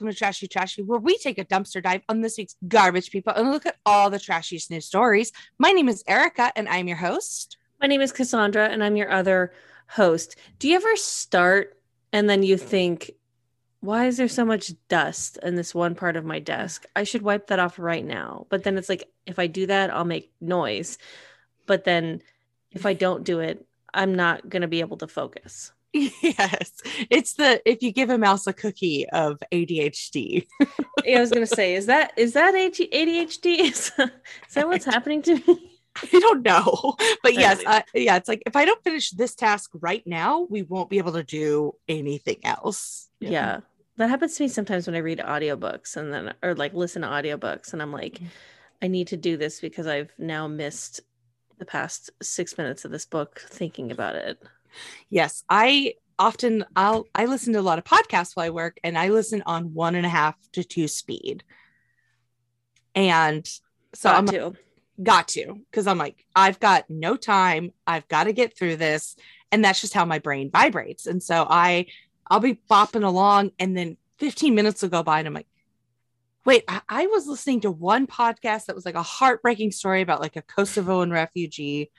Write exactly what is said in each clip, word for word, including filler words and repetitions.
welcome to Trashy Trashy, where we take a dumpster dive on this week's garbage people and look at all the trashiest news stories. My name is Erica, and I'm your host. My name is Cassandra, and I'm your other host. Do you ever start and then you think, why is there so much dust in this one part of my desk? I should wipe that off right now. But then it's like, if I do that, I'll make noise. But then if I don't do it, I'm not going to be able to focus. Yes. It's the, if you give a mouse a cookie of A D H D. Yeah, I was going to say, is that, is that A D H D? Is, is that what's happening to me? I don't know. But yes. I, yeah. It's like, if I don't finish this task right now, we won't be able to do anything else. Yeah. yeah. That happens to me sometimes when I read audiobooks and then, or like listen to audiobooks, and I'm like, I need to do this because I've now missed the past six minutes of this book thinking about it. Yes. I often, I'll, I listen to a lot of podcasts while I work, and I listen on one and a half to two speed. And so got I'm to. Like, got to, cause I'm like, I've got no time. I've got to get through this. And that's just how my brain vibrates. And so I, I'll be bopping along, and then fifteen minutes will go by, and I'm like, wait, I, I was listening to one podcast that was like a heartbreaking story about like a Kosovoan refugee.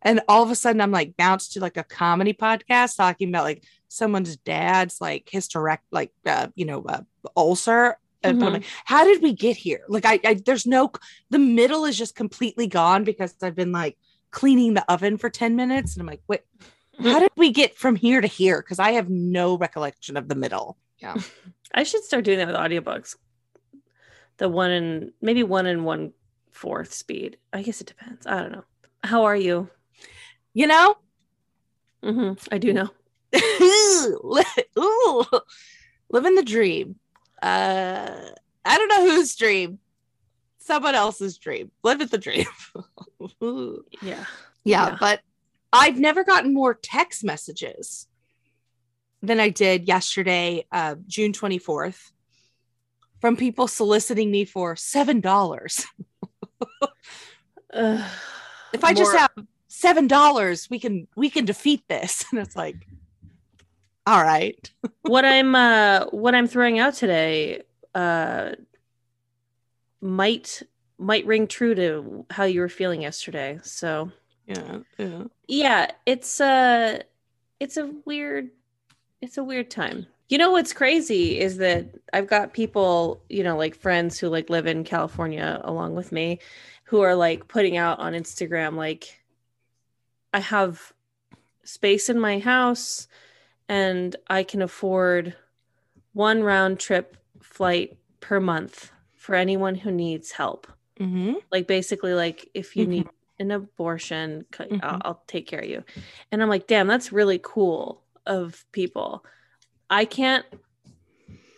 And all of a sudden I'm like bounced to like a comedy podcast talking about like someone's dad's like hysterect, like, uh, you know, uh, ulcer. Mm-hmm. And like, how did we get here? Like I, I, there's no, the middle is just completely gone because I've been like cleaning the oven for ten minutes. And I'm like, wait, how did we get from here to here? Cause I have no recollection of the middle. Yeah. I should start doing that with audiobooks. The one and maybe one and one fourth speed. I guess it depends. I don't know. How are you? You know, mm-hmm. I do know. Ooh, living the dream. Uh, I don't know whose dream. Someone else's dream. Living the dream. yeah. yeah. Yeah. But I've never gotten more text messages than I did yesterday, uh, June twenty-fourth, from people soliciting me for seven dollars. uh, if I more. just have seven dollars, we can, we can defeat this. And it's like, all right. what I'm, uh, what I'm throwing out today, uh, might, might ring true to how you were feeling yesterday. So yeah. Yeah. yeah it's a, uh, it's a weird, it's a weird time. You know, what's crazy is that I've got people, you know, like friends who like live in California along with me, who are like putting out on Instagram, like, I have space in my house and I can afford one round trip flight per month for anyone who needs help. Mm-hmm. Like basically like if you mm-hmm. need an abortion, I'll, mm-hmm. I'll take care of you. And I'm like, damn, that's really cool of people. I can't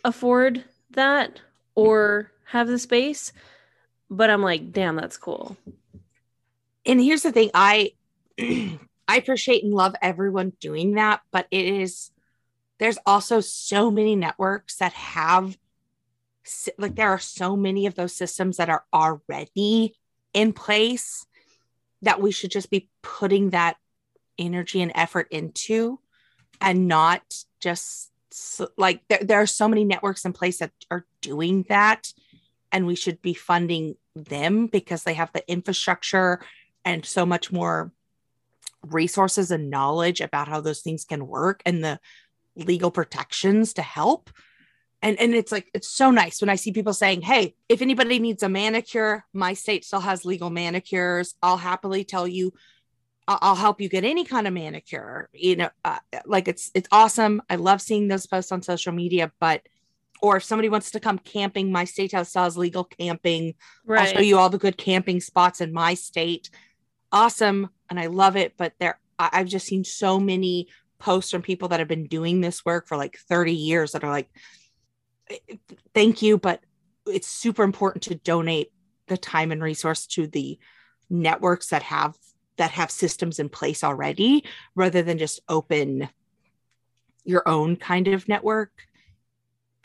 afford that or have the space, but I'm like, damn, that's cool. And here's the thing. I, I appreciate and love everyone doing that, but it is, there's also so many networks that have like, there are so many of those systems that are already in place that we should just be putting that energy and effort into, and not just So, like there, there are so many networks in place that are doing that, and we should be funding them because they have the infrastructure and so much more resources and knowledge about how those things can work and the legal protections to help. And, and it's like, it's so nice when I see people saying, hey, if anybody needs a manicure, my state still has legal manicures. I'll happily tell you, I'll help you get any kind of manicure, you know, uh, like it's, it's awesome. I love seeing those posts on social media, but, or if somebody wants to come camping, my state house has legal camping. Right. I'll show you all the good camping spots in my state. Awesome. And I love it. But there, I, I've just seen so many posts from people that have been doing this work for like thirty years that are like, thank you. But it's super important to donate the time and resource to the networks that have that have systems in place already, rather than just open your own kind of network.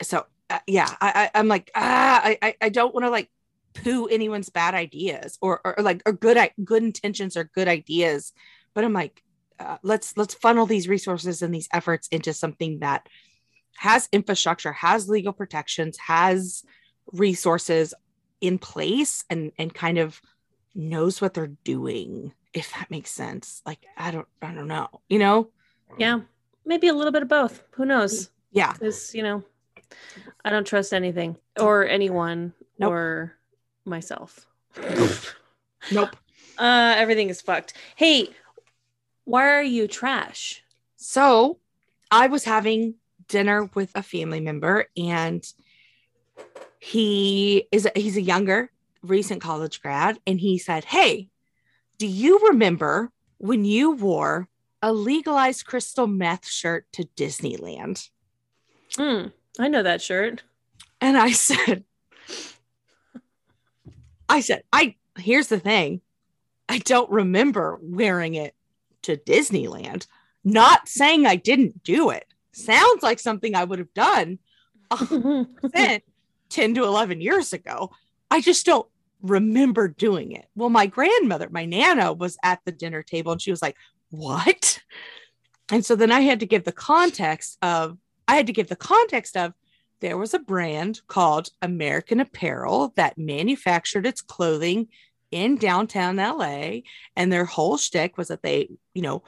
So uh, yeah, I, I, I'm like, ah, I, I don't want to like poo anyone's bad ideas or, or, or like, or good, good intentions or good ideas, but I'm like, uh, let's, let's funnel these resources and these efforts into something that has infrastructure, has legal protections, has resources in place, and and kind of knows what they're doing, if that makes sense. Like, I don't, I don't know, you know? Yeah. Maybe a little bit of both. Who knows? Yeah. Because, you know, I don't trust anything or anyone nope. or myself. Nope. Uh, everything is fucked. Hey, why are you trash? So I was having dinner with a family member, and he is, he's a younger, recent college grad. And he said, hey, do you remember when you wore a legalized crystal meth shirt to Disneyland? Mm, I know that shirt. And I said, I said, I, here's the thing. I don't remember wearing it to Disneyland. Not saying I didn't do it. Sounds like something I would have done one hundred percent ten to eleven years ago. I just don't remember doing it. Well, my grandmother, my Nana, was at the dinner table, and she was like, what? And so then I had to give the context of, I had to give the context of, there was a brand called American Apparel that manufactured its clothing in downtown L A. And their whole shtick was that they, you know,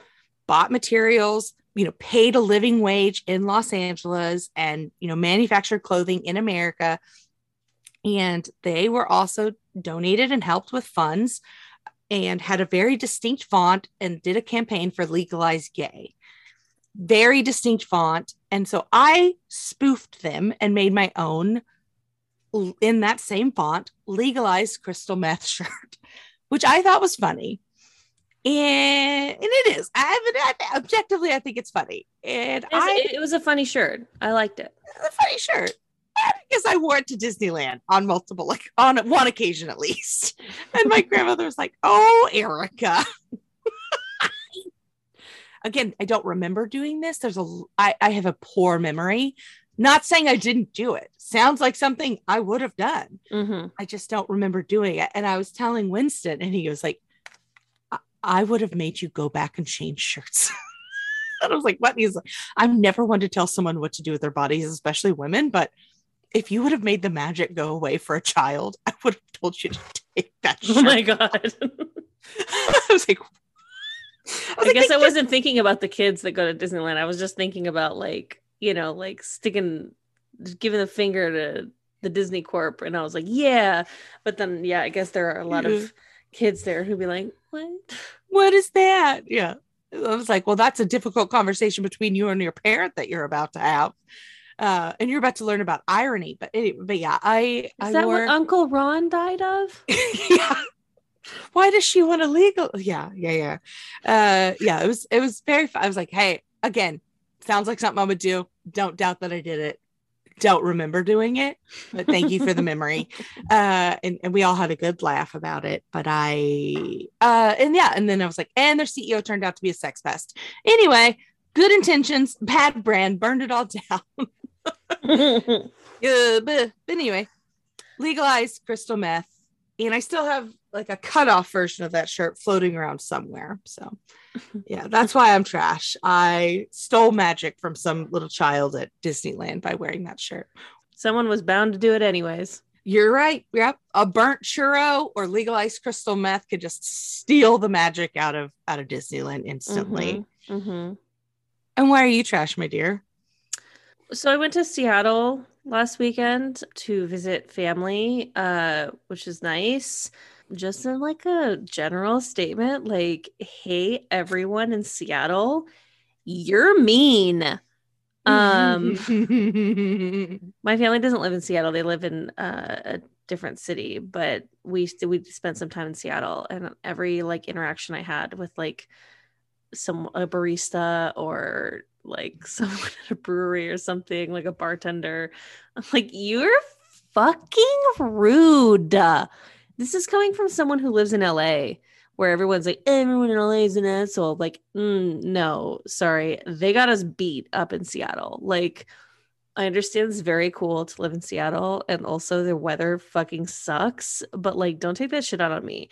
bought materials, you know, paid a living wage in Los Angeles, and, you know, manufactured clothing in America. And they were also donated and helped with funds, and had a very distinct font, and did a campaign for legalized gay. Very distinct font. And so I spoofed them and made my own, in that same font, legalized crystal meth shirt, which I thought was funny. And, and it is. I have objectively, I think it's funny. And it was, I, it was a funny shirt. I liked it. A funny shirt. I guess I wore it to Disneyland on multiple, like on one occasion at least. And my grandmother was like, oh, Erica. Again, I don't remember doing this. There's a, I, I have a poor memory. Not saying I didn't do it. Sounds like something I would have done. Mm-hmm. I just don't remember doing it. And I was telling Winston, and he was like, I, I would have made you go back and change shirts. And I was like, what? And he's like, I've never wanted to tell someone what to do with their bodies, especially women, but if you would have made the magic go away for a child, I would have told you to take that shirt. Oh my God. I was like, I, was I like, guess I just... wasn't thinking about the kids that go to Disneyland. I was just thinking about, like, you know, like sticking, giving the finger to the Disney Corp. And I was like, yeah. But then, yeah, I guess there are a lot mm-hmm. of kids there who be like, what? What is that? Yeah. I was like, well, that's a difficult conversation between you and your parent that you're about to have. Uh, and you're about to learn about irony, but it, but yeah, I is I that wore... what Uncle Ron died of? Yeah. Why does she want to legal? Yeah, yeah, yeah, uh, yeah. It was it was very fun. I was like, hey, again, sounds like something I would do. Don't doubt that I did it. Don't remember doing it, but thank you for the memory. Uh, and and we all had a good laugh about it. But I uh, and yeah, and then I was like, and their C E O turned out to be a sex pest. Anyway, good intentions, bad brand, burned it all down. uh, but, but anyway, legalized crystal meth, and I still have like a cutoff version of that shirt floating around somewhere. So yeah, that's why I'm trash. I stole magic from some little child at Disneyland by wearing that shirt. Someone was bound to do it anyways. You're right. Yep. A burnt churro or legalized crystal meth could just steal the magic out of out of Disneyland instantly. Mm-hmm. Mm-hmm. And why are you trash, my dear? So I went to Seattle last weekend to visit family, uh, which is nice. Just in like a general statement, like, hey, everyone in Seattle, you're mean. Um, my family doesn't live in Seattle. They live in uh, a different city, but we we spent some time in Seattle, and every like interaction I had with like some a barista or like someone at a brewery or something, like a bartender, I'm like, you're fucking rude. This is coming from someone who lives in L A, where everyone's like, everyone in L A is an asshole. Like, mm, no, sorry, they got us beat up in Seattle. Like, I understand it's very cool to live in Seattle, and also the weather fucking sucks, but like, don't take that shit out on me.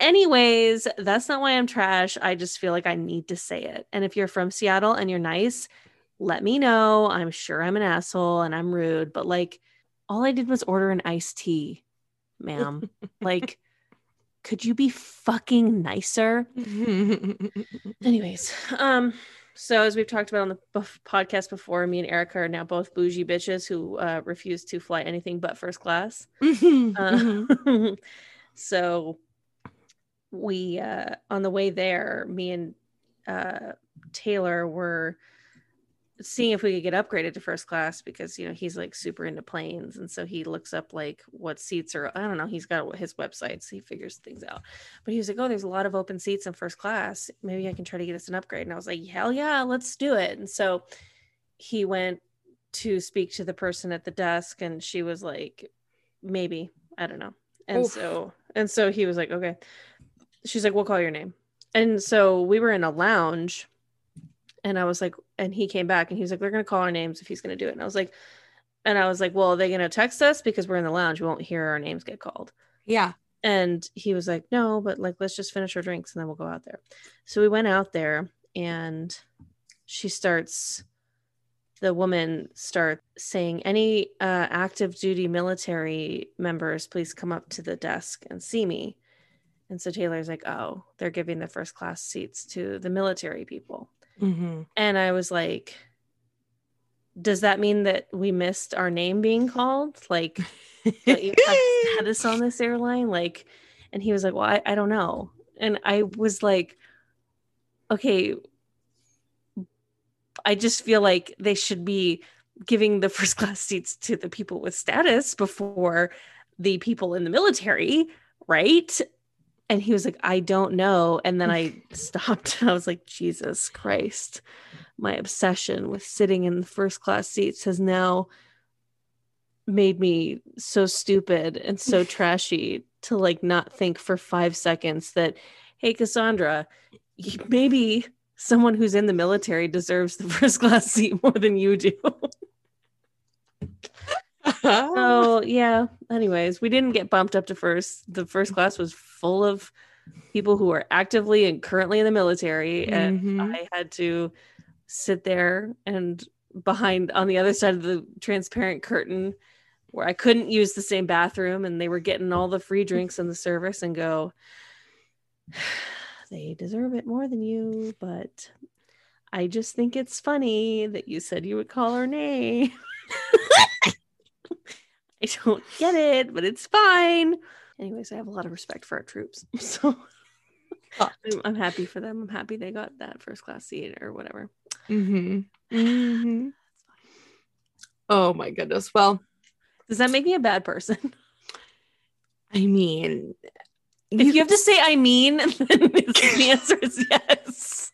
Anyways, that's not why I'm trash. I just feel like I need to say it. And if you're from Seattle and you're nice, let me know. I'm sure I'm an asshole and I'm rude, but like, all I did was order an iced tea, ma'am. Like, could you be fucking nicer? Anyways, um, so as we've talked about on the b- podcast before, me and Erica are now both bougie bitches who uh, refuse to fly anything but first class. uh, so we, uh, on the way there, me and uh, Taylor were seeing if we could get upgraded to first class because, you know, he's like super into planes. And so he looks up like what seats are, I don't know, he's got his website, so he figures things out. But he was like, oh, there's a lot of open seats in first class. Maybe I can try to get us an upgrade. And I was like, hell yeah, let's do it. And so he went to speak to the person at the desk and she was like, maybe, I don't know. And Oof. so, and so he was like, okay. She's like, we'll call your name. And so we were in a lounge. And I was like, and he came back and he was like, they're going to call our names if he's going to do it. And I was like, and I was like, well, are they going to text us? Because we're in the lounge. We won't hear our names get called. Yeah. And he was like, no, but like, let's just finish our drinks and then we'll go out there. So we went out there and she starts, the woman starts saying, any uh, active duty military members, please come up to the desk and see me. And so Taylor's like, oh, they're giving the first class seats to the military people. Mm-hmm. And I was like, does that mean that we missed our name being called? Like, that you had us on this airline? Like, and he was like, well, I, I don't know. And I was like, okay, I just feel like they should be giving the first class seats to the people with status before the people in the military, right? And he was like, I don't know. And then I stopped. I was like, Jesus Christ, my obsession with sitting in the first class seats has now made me so stupid and so trashy to like not think for five seconds that, hey, Cassandra, maybe someone who's in the military deserves the first class seat more than you do. So yeah, anyways, we didn't get bumped up to first. The first class was full of people who are actively and currently in the military, and mm-hmm. I had to sit there and behind on the other side of the transparent curtain where I couldn't use the same bathroom, and they were getting all the free drinks and the service, and go, they deserve it more than you, but I just think it's funny that you said you would call her name. I don't get it, but it's fine. Anyways, I have a lot of respect for our troops. So oh. I'm, I'm happy for them. I'm happy they got that first class seat or whatever. Mm-hmm. Mm-hmm. Oh my goodness. Well, does that make me a bad person? I mean, if you, you have to say I mean, then the answer is yes.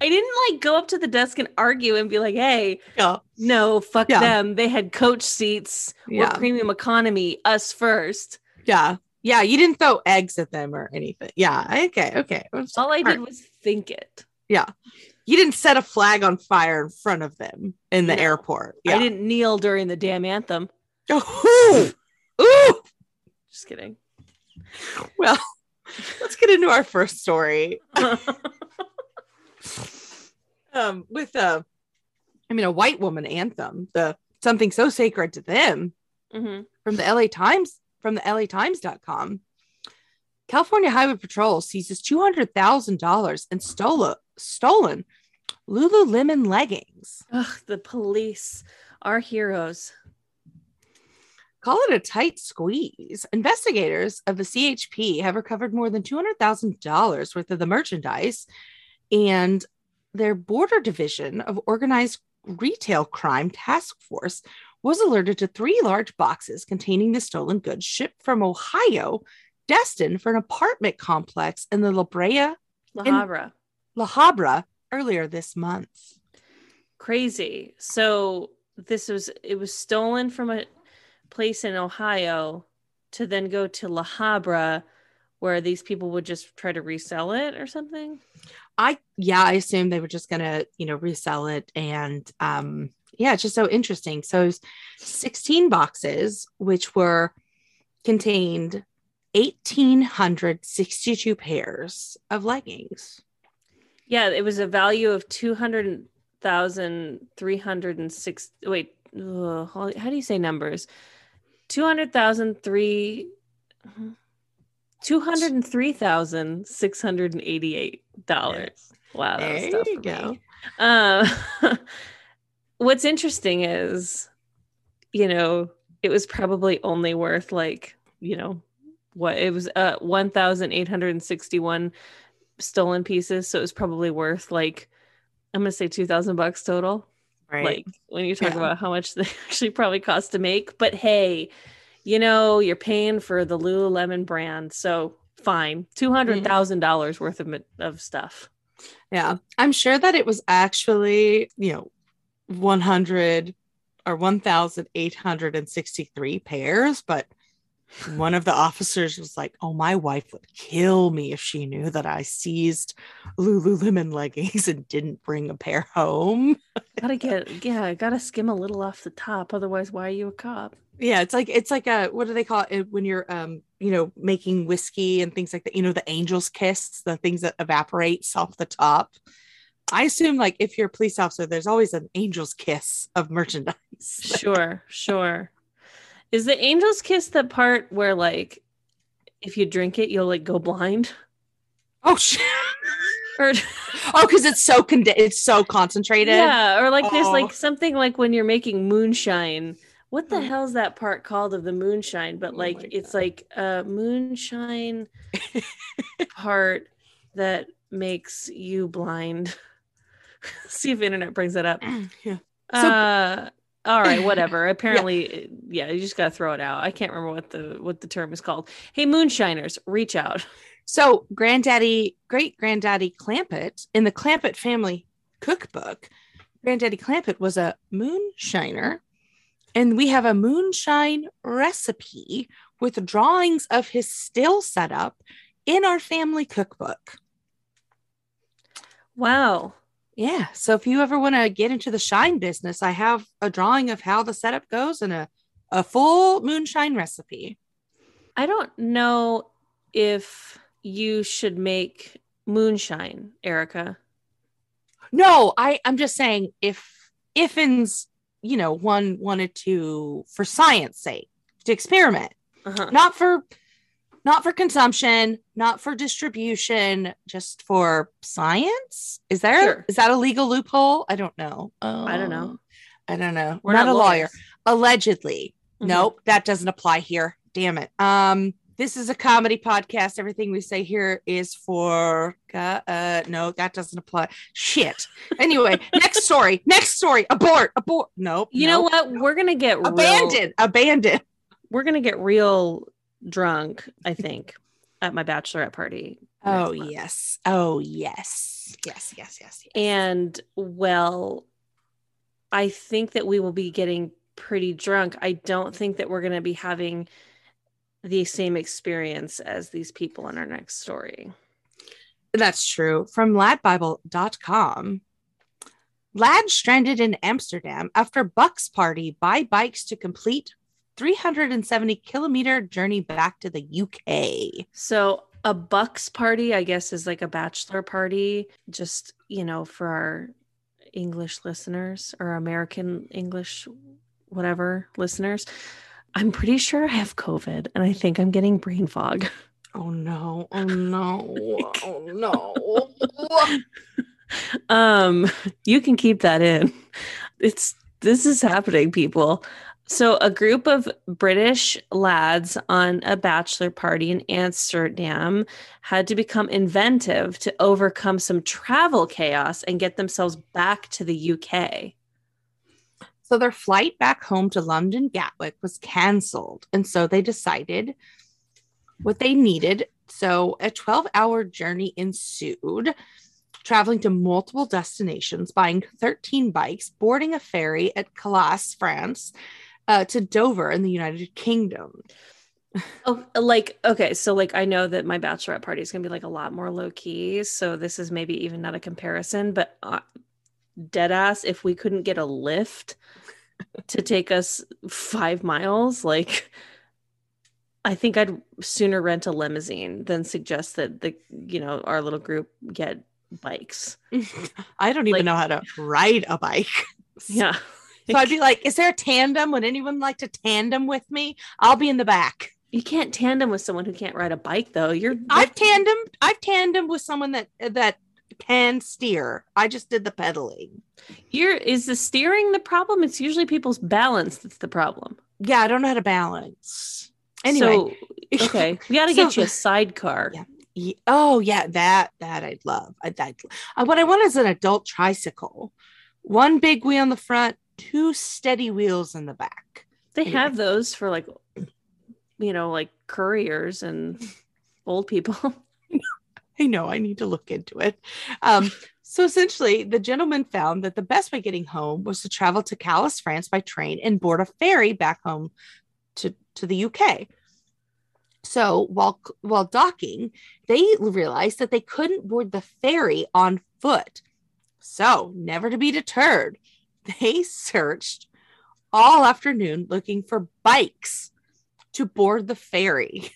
I didn't like go up to the desk and argue and be like, hey, yeah. no, fuck yeah. them. They had coach seats. Yeah. We're premium economy. Us first. Yeah. Yeah. You didn't throw eggs at them or anything. Yeah. Okay. Okay. All I did was think it. Yeah. You didn't set a flag on fire in front of them in the no. airport. Yeah. I didn't kneel during the damn anthem. Oh, ooh. Just kidding. Well, let's get into our first story. Um, with a, I mean, a white woman anthem, the something so sacred to them, mm-hmm. from the L A Times, from the L A Times dot com. California Highway Patrol seizes two hundred thousand dollars in stole, stolen Lululemon leggings. Ugh, the police, our heroes. Call it a tight squeeze. Investigators of the C H P have recovered more than two hundred thousand dollars worth of the merchandise, and their border division of organized retail crime task force was alerted to three large boxes containing the stolen goods shipped from Ohio, destined for an apartment complex in the La Brea, La Habra, La Habra earlier this month. Crazy. So this was, it was stolen from a place in Ohio to then go to La Habra, where these people would just try to resell it or something. I, yeah, I assume they were just going to, you know, resell it. And um, yeah, it's just so interesting. So it was sixteen boxes, which were contained one thousand eight hundred sixty-two pairs of leggings. Yeah, it was a value of two hundred two hundred thousand three hundred six wait, ugh, how do you say numbers? two hundred thousand three two hundred three thousand six hundred eighty-eight dollars. Yes. Wow, that was there tough you for go. Me. Um, what's interesting is, you know, it was probably only worth like, you know, what it was uh one thousand eight hundred sixty-one stolen pieces, so it was probably worth like I'm gonna say two thousand bucks total. Right. Like when you talk yeah. about how much they actually probably cost to make, but hey, you know, you're paying for the Lululemon brand, so fine, two hundred thousand mm-hmm. dollars worth of of stuff. Yeah, I'm sure that it was actually, you know, one hundred or one thousand eight hundred and sixty-three pairs, but one of the officers was like, oh, my wife would kill me if she knew that I seized Lululemon leggings and didn't bring a pair home. Gotta get, yeah, gotta skim a little off the top. Otherwise, why are you a cop? Yeah, it's like, it's like a, what do they call it when you're, um, you know, making whiskey and things like that, you know, the angel's kiss, the things that evaporates off the top. I assume like if you're a police officer, there's always an angel's kiss of merchandise. Sure, sure. Is the angel's kiss the part where, like, if you drink it, you'll like go blind? Oh shit! Or oh, because it's so con- it's so concentrated. Yeah, or like oh. there's like something like when you're making moonshine. What the oh. hell's that part called of the moonshine? But like, oh it's like a moonshine part that makes you blind. See if the internet brings that up. Yeah. Uh, so- All right, whatever. Apparently, yeah. yeah, you just got to throw it out. I can't remember what the what the term is called. Hey, moonshiners, reach out. So granddaddy, great granddaddy Clampett in the Clampett family cookbook, granddaddy Clampett was a moonshiner. And we have a moonshine recipe with drawings of his still setup in our family cookbook. Wow. Yeah. So if you ever want to get into the shine business, I have a drawing of how the setup goes and a, a full moonshine recipe. I don't know if you should make moonshine, Erica. No, I, I'm just saying if Ifans, you know, one wanted to, for science sake, to experiment, uh-huh. not for, not for consumption, not for distribution, just for science. Is there sure. is that a legal loophole? I don't know. Uh, I don't know. I don't know. We're not, not a lawyers. lawyer. Allegedly. Mm-hmm. Nope. That doesn't apply here. Damn it. Um, this is a comedy podcast. Everything we say here is for uh, uh no, that doesn't apply. Shit. Anyway, next story. Next story. Abort. Abort. Nope. You nope, know what? Nope. We're gonna get abandoned. Real... Abandoned. We're gonna get real drunk, I think, at my bachelorette party. Oh, month. yes. Oh, yes. Yes, yes, yes, yes. And well, I think that we will be getting pretty drunk. I don't think that we're going to be having the same experience as these people in our next story. That's true. From Lad Bible dot com. Lad stranded in Amsterdam after Buck's party buy bikes to complete three hundred seventy kilometer journey back to the U K. So a bucks party, I guess, is like a bachelor party, just, you know, for our English listeners or American English, whatever listeners. I'm pretty sure I have COVID and I think I'm getting brain fog. Oh no. Oh no. Oh no. um, you can keep that in. It's, this is happening, people. So a group of British lads on a bachelor party in Amsterdam had to become inventive to overcome some travel chaos and get themselves back to the U K. So their flight back home to London Gatwick was canceled. And so they decided what they needed. So a twelve hour journey ensued, traveling to multiple destinations, buying thirteen bikes, boarding a ferry at Calais, France, Uh, to Dover in the United Kingdom. Oh, like, okay. So like, I know that my bachelorette party is going to be like a lot more low key. So this is maybe even not a comparison, but uh, dead ass, if we couldn't get a lift to take us five miles, like I think I'd sooner rent a limousine than suggest that the, you know, our little group get bikes. I don't even like, know how to ride a bike. Yeah. So I'd be like, is there a tandem? Would anyone like to tandem with me? I'll be in the back. You can't tandem with someone who can't ride a bike, though. You're I've tandemed. I've tandemed with someone that that can steer. I just did the pedaling. You're is the steering the problem? It's usually people's balance that's the problem. Yeah, I don't know how to balance. Anyway, so, okay, we got to so, get you a sidecar. Yeah. Yeah. Oh yeah, that that I'd love. I that what I want is an adult tricycle. One big wheel in the front, two steady wheels in the back. They anyway. have those for like, you know, like couriers and old people. I know, I need to look into it. Um, so essentially, the gentleman found that the best way getting home was to travel to Calais, France by train and board a ferry back home to, to the U K. So while while docking, they realized that they couldn't board the ferry on foot. So never to be deterred, they searched all afternoon looking for bikes to board the ferry.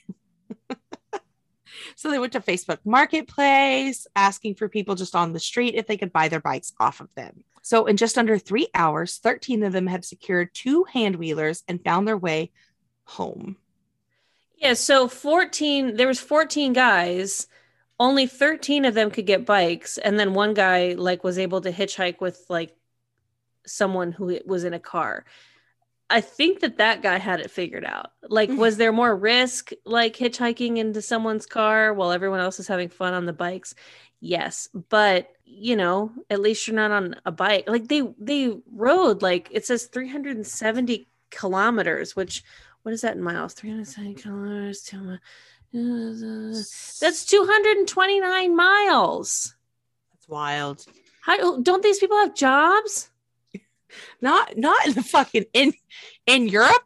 So they went to Facebook Marketplace, asking for people just on the street if they could buy their bikes off of them. So in just under three hours, thirteen of them had secured two hand wheelers and found their way home. Yeah, so fourteen, there was fourteen guys, only thirteen of them could get bikes. And then one guy like was able to hitchhike with like someone who was in a car. I think that that guy had it figured out. Like, mm-hmm. was there more risk, like hitchhiking into someone's car while everyone else is having fun on the bikes? Yes. But, you know, at least you're not on a bike. Like they, they rode, like it says three hundred seventy kilometers, which, what is that in miles? three hundred seventy kilometers. That's two hundred twenty-nine miles. That's wild. How don't these people have jobs? Not not in the fucking in in Europe.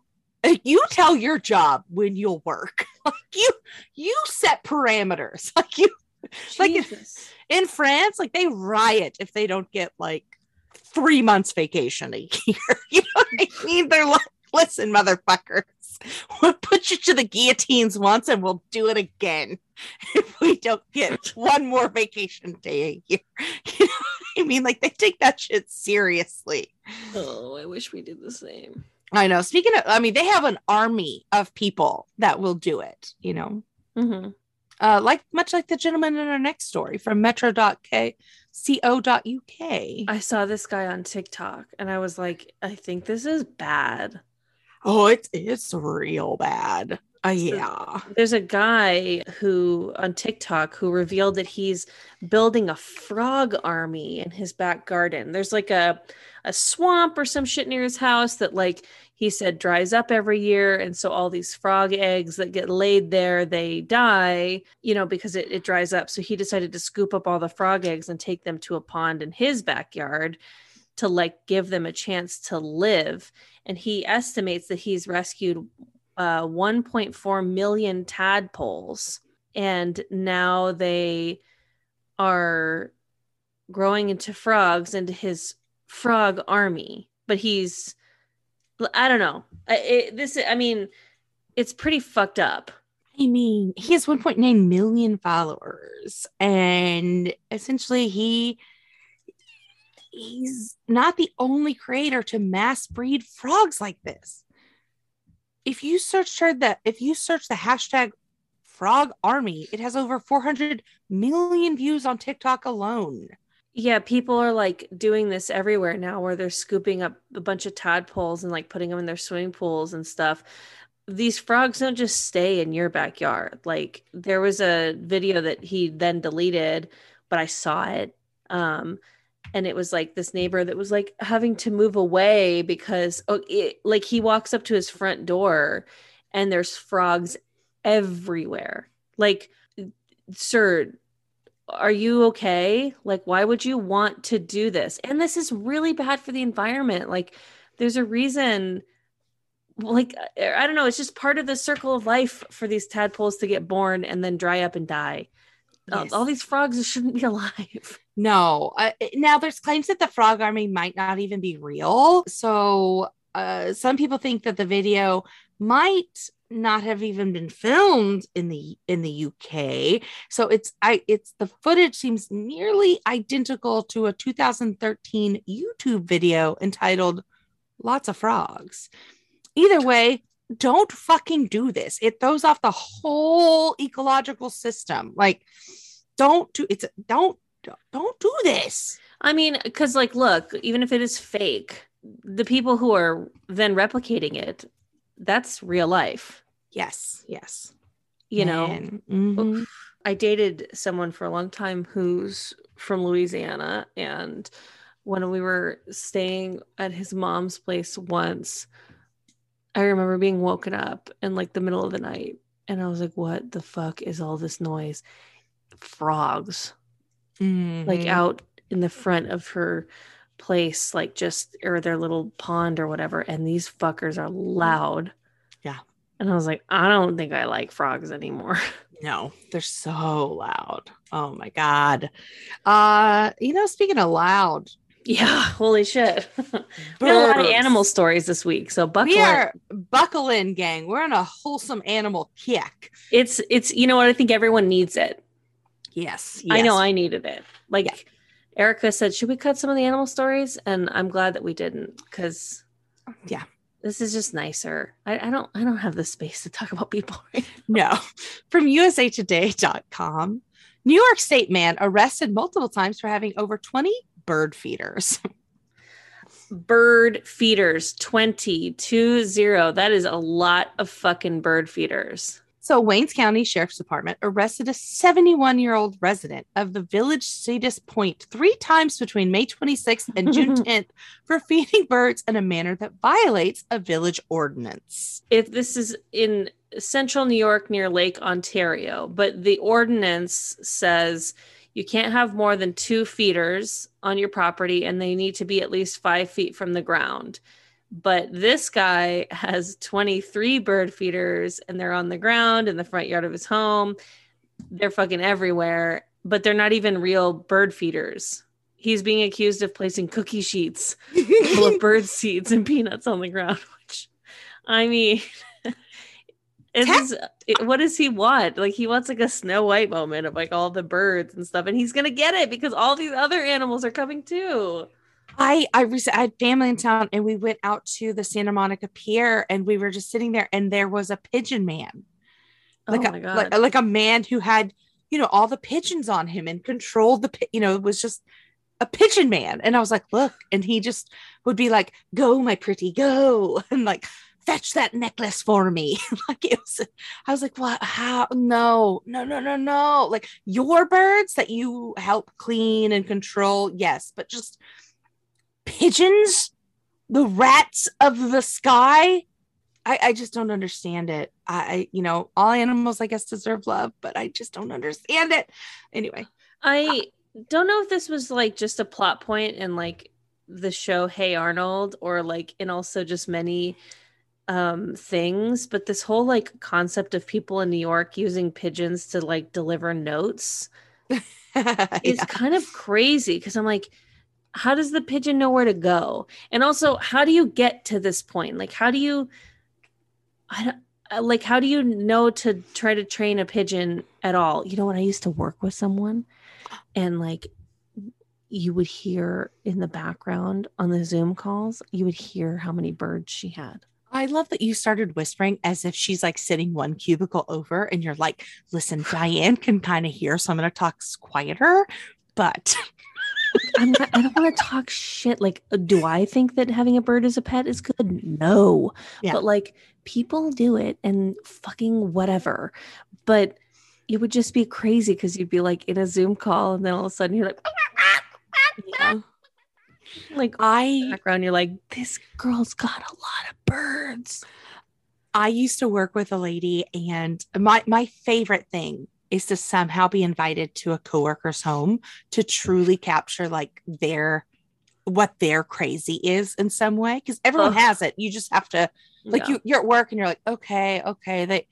You tell your job when you'll work. Like you you set parameters. Like you Jesus. Like in, in France, like they riot if they don't get like three months vacation a year. You know what I mean? They're like, listen, motherfuckers, we'll put you to the guillotines once and we'll do it again if we don't get one more vacation day a year. You know what I mean? Like they take that shit seriously. Oh, I wish we did the same. I know. Speaking of, I mean, they have an army of people that will do it, you know, mm-hmm. uh, like much like the gentleman in our next story from metro dot co dot uk. I saw this guy on TikTok and I was like, I think this is bad. Oh, it's it's real bad. Uh, yeah. So there's a guy who on TikTok who revealed that he's building a frog army in his back garden. There's like a, a swamp or some shit near his house that like he said dries up every year. And so all these frog eggs that get laid there, they die, you know, because it, it dries up. So he decided to scoop up all the frog eggs and take them to a pond in his backyard to like give them a chance to live. And he estimates that he's rescued uh, one point four million tadpoles. And now they are growing into frogs, into his frog army. But he's, I don't know. It, this, I mean, it's pretty fucked up. I mean, he has one point nine million followers. And essentially he... he's not the only creator to mass breed frogs like this. If you search that, if you search the hashtag frog army, it has over four hundred million views on TikTok alone. Yeah. People are like doing this everywhere now where they're scooping up a bunch of tadpoles and like putting them in their swimming pools and stuff. These frogs don't just stay in your backyard. Like there was a video that he then deleted, but I saw it. Um, And it was like this neighbor that was like having to move away because oh, it, like he walks up to his front door and there's frogs everywhere. Like, sir, are you okay? Like, why would you want to do this? And this is really bad for the environment. Like there's a reason, like, I don't know. It's just part of the circle of life for these tadpoles to get born and then dry up and die. Yes. All these frogs shouldn't be alive. No. Uh, now, there's claims that the frog army might not even be real. So uh, some people think that the video might not have even been filmed in the in the U K. So it's I it's the footage seems nearly identical to a two thousand thirteen YouTube video entitled Lots of Frogs. Either way, don't fucking do this. It throws off the whole ecological system. Like, don't do it's don't don't do this. I mean, because like, look, even if it is fake, the people who are then replicating it, that's real life. Yes. Yes. You Man. know, mm-hmm. I dated someone for a long time who's from Louisiana. And when we were staying at his mom's place once, I remember being woken up in like the middle of the night. And I was like, what the fuck is all this noise? Frogs. Mm-hmm. Like out in the front of her place, like just, or their little pond or whatever, and these fuckers are loud. Yeah. And I was like, I don't think I like frogs anymore. No, they're so loud. Oh my god. Uh you know, speaking of loud, yeah, holy shit. We had a lot of animal stories this week, so buckle we are, in buckle in gang. We're on a wholesome animal kick. It's it's you know what, I think everyone needs it. Yes, yes. I know I needed it. Like, yeah. Erica said, should we cut some of the animal stories? And I'm glad that we didn't, because yeah, this is just nicer. I, I don't I don't have the space to talk about people. Right now. No. From U S A Today dot com, New York State man arrested multiple times for having over twenty bird feeders. Bird feeders, twenty, two zero. That is a lot of fucking bird feeders. So Wayne's County Sheriff's Department arrested a seventy-one-year-old resident of the village Cetus Point three times between May twenty-sixth and June tenth for feeding birds in a manner that violates a village ordinance. If this is in central New York near Lake Ontario, but the ordinance says you can't have more than two feeders on your property and they need to be at least five feet from the ground. But this guy has twenty-three bird feeders and they're on the ground in the front yard of his home. They're fucking everywhere, but they're not even real bird feeders. He's being accused of placing cookie sheets full of bird seeds and peanuts on the ground, which, I mean, it is, it, what does he want? Like, he wants like a Snow White moment of like all the birds and stuff. And he's going to get it because all these other animals are coming too. I I, rec- I had family in town and we went out to the Santa Monica Pier and we were just sitting there and there was a pigeon man. Like, oh my God. A, like, like a man who had, you know, all the pigeons on him and controlled the, you know, it was just a pigeon man. And I was like, look, and he just would be like, go, my pretty, go. And like, fetch that necklace for me. Like, it was, I was like, what? How? No, no, no, no, no. Like, your birds that you help clean and control. Yes. But just pigeons, the rats of the sky. I, I just don't understand it. I, I, you know, all animals, I guess, deserve love, but I just don't understand it. Anyway, I uh, don't know if this was like just a plot point in like the show Hey Arnold, or like in also just many um, things, but this whole like concept of people in New York using pigeons to like deliver notes is yeah. kind of crazy, because I'm like, how does the pigeon know where to go? And also, how do you get to this point? Like, how do you, I don't, like, how do you know to try to train a pigeon at all? You know, when I used to work with someone, and like, you would hear in the background on the Zoom calls, you would hear how many birds she had. I love that you started whispering as if she's like sitting one cubicle over and you're like, listen, Diane can kind of hear, so I'm going to talk quieter, but... I'm not, I don't want to talk shit. Like, do I think that having a bird as a pet is good? No. Yeah. But like, people do it and fucking whatever. But it would just be crazy because you'd be like in a Zoom call and then all of a sudden you're like, you know, like I in the background, you're like, this girl's got a lot of birds. I used to work with a lady, and my my favorite thing is to somehow be invited to a coworker's home to truly capture like their, what their crazy is in some way. Cause everyone Ugh. has it. You just have to like, yeah. you, you're at work and you're like, okay, okay. They,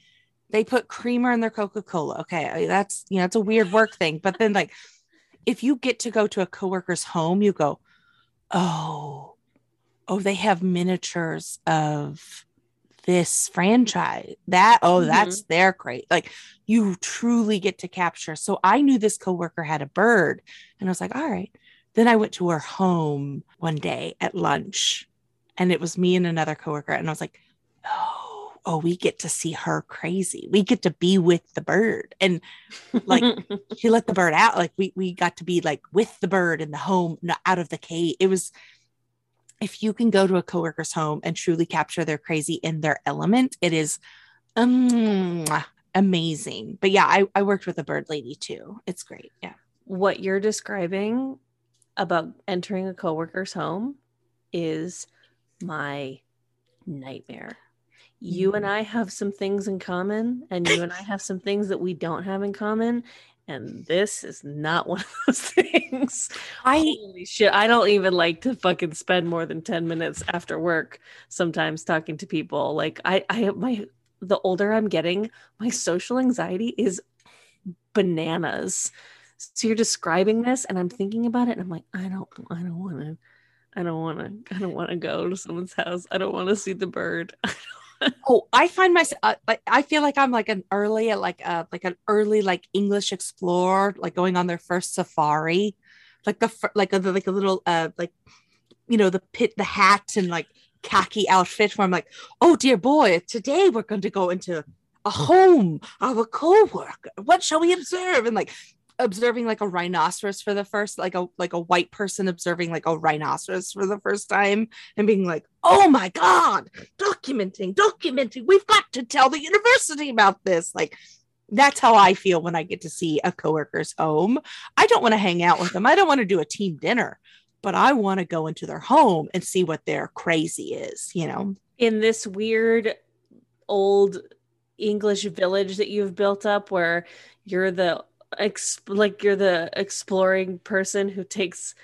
they put creamer in their Coca-Cola. Okay. That's, you know, it's a weird work thing. But then like, if you get to go to a coworker's home, you go, Oh, Oh, they have miniatures of this franchise, that, oh, mm-hmm. that's their crate. Like, you truly get to capture. So I knew this coworker had a bird, and I was like, all right. Then I went to her home one day at lunch, and it was me and another coworker. And I was like, oh, oh, we get to see her crazy. We get to be with the bird. And like, she let the bird out. Like we, we got to be like with the bird in the home, not out of the cage. It was, if you can go to a coworker's home and truly capture their crazy in their element, it is um, amazing. But yeah, I, I worked with a bird lady too. It's great. Yeah. What you're describing about entering a coworker's home is my nightmare. You and I have some things in common, and you and I have some things that we don't have in common, and this is not one of those things. I, Holy shit, I don't even like to fucking spend more than ten minutes after work sometimes talking to people. Like I, I my the older I'm getting, my social anxiety is bananas. So you're describing this, and I'm thinking about it, and I'm like, I don't, I don't want to, I don't want to, I don't want to go to someone's house. I don't want to see the bird. Oh, I find myself, uh, I feel like I'm like an early, like a, like an early, like English explorer, like going on their first safari, like the, like a, like a little, uh, like, you know, the pit, the hat and like khaki outfit where I'm like, oh dear boy, today we're going to go into a home of a coworker. What shall we observe? And like, observing like a rhinoceros for the first, like a like a white person observing like a rhinoceros for the first time and being like, oh my God, documenting, documenting. We've got to tell the university about this. Like, that's how I feel when I get to see a coworker's home. I don't want to hang out with them. I don't want to do a team dinner, but I want to go into their home and see what their crazy is, you know? In this weird old English village that you've built up where you're the Ex- like you're the exploring person who takes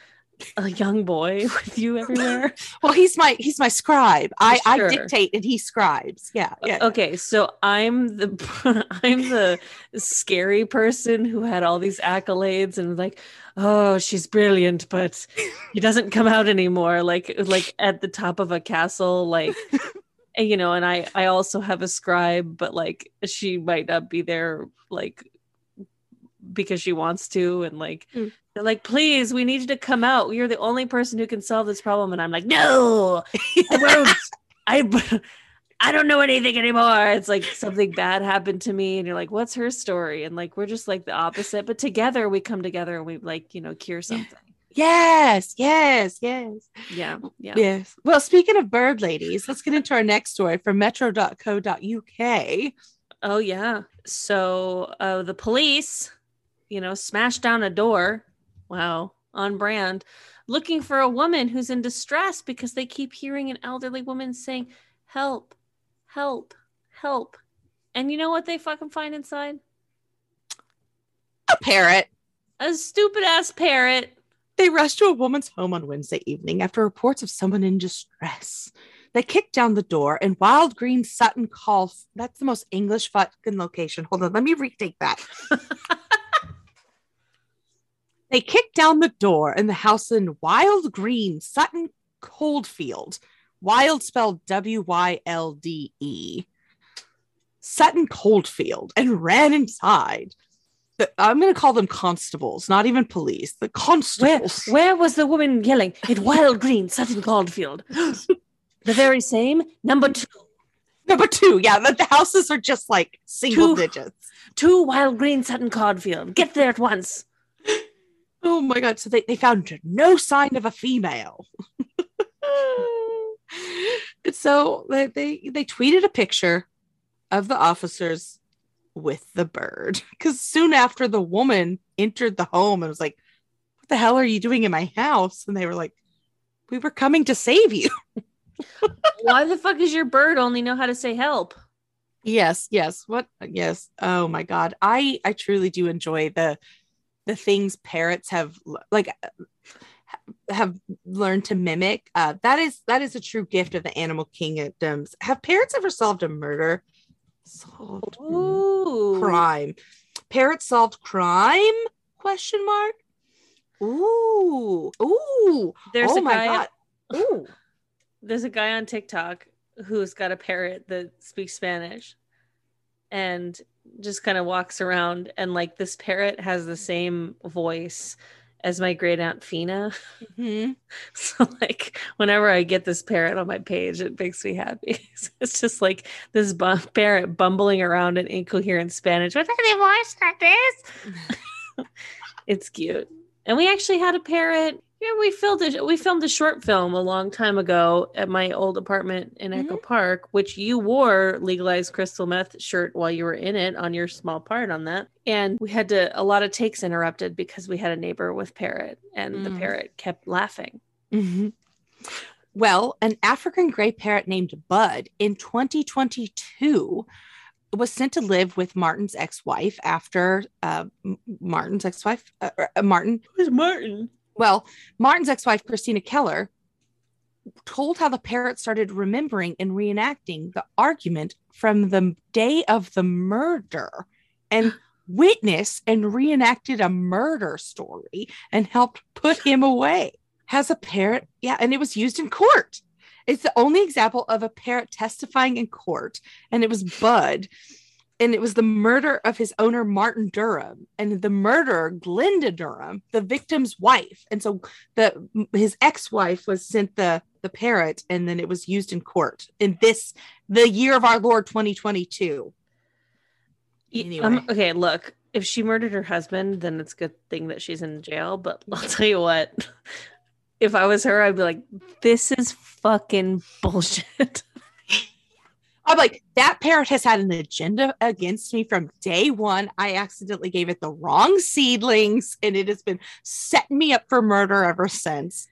a young boy with you everywhere. Well, he's my he's my scribe. I, sure. I dictate and he scribes. Yeah. yeah. Okay, so I'm the I'm the scary person who had all these accolades and like, oh, she's brilliant, but he doesn't come out anymore. Like like at the top of a castle, like. You know, and I I also have a scribe, but like she might not be there, like. Because she wants to, and like mm. they're like, please, we need you to come out, you're the only person who can solve this problem, and I'm like, no, I won't. I, I don't know anything anymore. It's like something bad happened to me, and you're like, what's her story? And like, we're just like the opposite, but together we come together and we like, you know, cure something. Yes, yes, yes. Yeah, yeah. Yes. Well, speaking of bird ladies, let's get into our next story from metro dot co dot U K. Oh yeah. So uh, the police, you know, smashed down a door. Wow. On brand. Looking for a woman who's in distress because they keep hearing an elderly woman saying, help, help, help. And you know what they fucking find inside? A parrot. A stupid ass parrot. They rushed to a woman's home on Wednesday evening after reports of someone in distress. They kicked down the door in Wild Green Sutton Coldfield. That's the most English fucking location. Hold on. Let me retake that. They kicked down the door in the house in Wild Green Sutton Coldfield. Wild spelled W Y L D E. Sutton Coldfield, and ran inside. The, I'm going to call them constables, not even police. The constables. Where, where was the woman yelling? At Wild Green Sutton Coldfield. The very same. Number two. Number two. Yeah, the, the houses are just like single two, digits. Two Wild Green Sutton Coldfield. Get there at once. Oh my God. So they, they found no sign of a female. So they, they they tweeted a picture of the officers with the bird. Because soon after, the woman entered the home and was like, what the hell are you doing in my house? And they were like, we were coming to save you. Why the fuck does your bird only know how to say help? Yes, yes. What? Yes. Oh my God. I, I truly do enjoy the... the things parrots have like have learned to mimic. Uh, that is that is a true gift of the animal kingdoms. Have parrots ever solved a murder? Solved Ooh. Crime. Parrots solved crime? Question mark. Ooh. Ooh. There's oh a my guy God. On, Ooh. There's a guy on TikTok who's got a parrot that speaks Spanish and just kind of walks around, and like this parrot has the same voice as my great aunt Fina. Mm-hmm. So like whenever I get this parrot on my page, it makes me happy. So it's just like this bum- parrot bumbling around in incoherent Spanish with a voice like this. It's cute. And we actually had a parrot. Yeah, we filmed a, we filmed a short film a long time ago at my old apartment in mm-hmm. Echo Park, which you wore legalized crystal meth shirt while you were in it on your small part on that. And we had to, a lot of takes interrupted because we had a neighbor with parrot, and mm. the parrot kept laughing. Mm-hmm. Well, an African gray parrot named Bud in twenty twenty-two was sent to live with Martin's ex-wife after uh, Martin's ex-wife, uh, uh, Martin. Who's Martin? Well, Martin's ex-wife, Christina Keller, told how the parrot started remembering and reenacting the argument from the day of the murder, and witnessed and reenacted a murder story and helped put him away. Has a parrot. Yeah. And it was used in court. It's the only example of a parrot testifying in court. And it was Bud. And it was the murder of his owner, Martin Durham, and the murderer, Glenda Durham, the victim's wife. And so the his ex-wife was sent the, the parrot, and then it was used in court in this, the year of our Lord, twenty twenty-two. Anyway. Um, okay, look, if she murdered her husband, then it's a good thing that she's in jail. But I'll tell you what, if I was her, I'd be like, this is fucking bullshit. I'm like, that parrot has had an agenda against me from day one. I accidentally gave it the wrong seedlings, and it has been setting me up for murder ever since.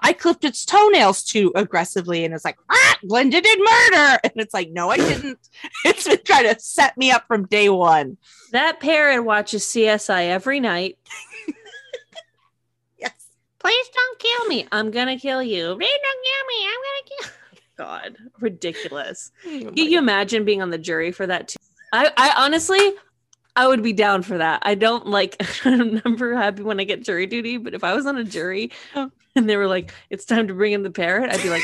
I clipped its toenails too aggressively, and it's like, ah, Glenda did murder. And it's like, no, I didn't. It's been trying to set me up from day one. That parrot watches C S I every night. Yes. Please don't kill me. I'm going to kill you. Please don't kill me. I'm going to kill you. God, ridiculous. Oh, can you imagine being on the jury for that too? I, I honestly, I would be down for that. I don't like, I'm never happy when I get jury duty, but if I was on a jury and they were like, it's time to bring in the parrot, I'd be like,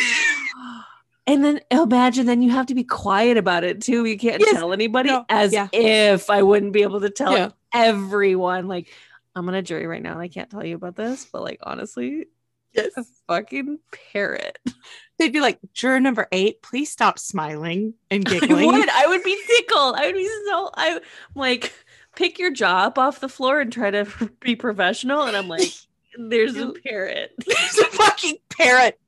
oh. And then imagine then you have to be quiet about it too. You can't yes. tell anybody no. as yeah. if I wouldn't be able to tell yeah. everyone, like, I'm on a jury right now and I can't tell you about this, but like, honestly, yes. a fucking parrot. They'd be like, juror number eight, please stop smiling and giggling. I would, I would be tickled. I would be so, I, I'm like, pick your jaw up off the floor and try to be professional. And I'm like, there's a parrot. There's a fucking parrot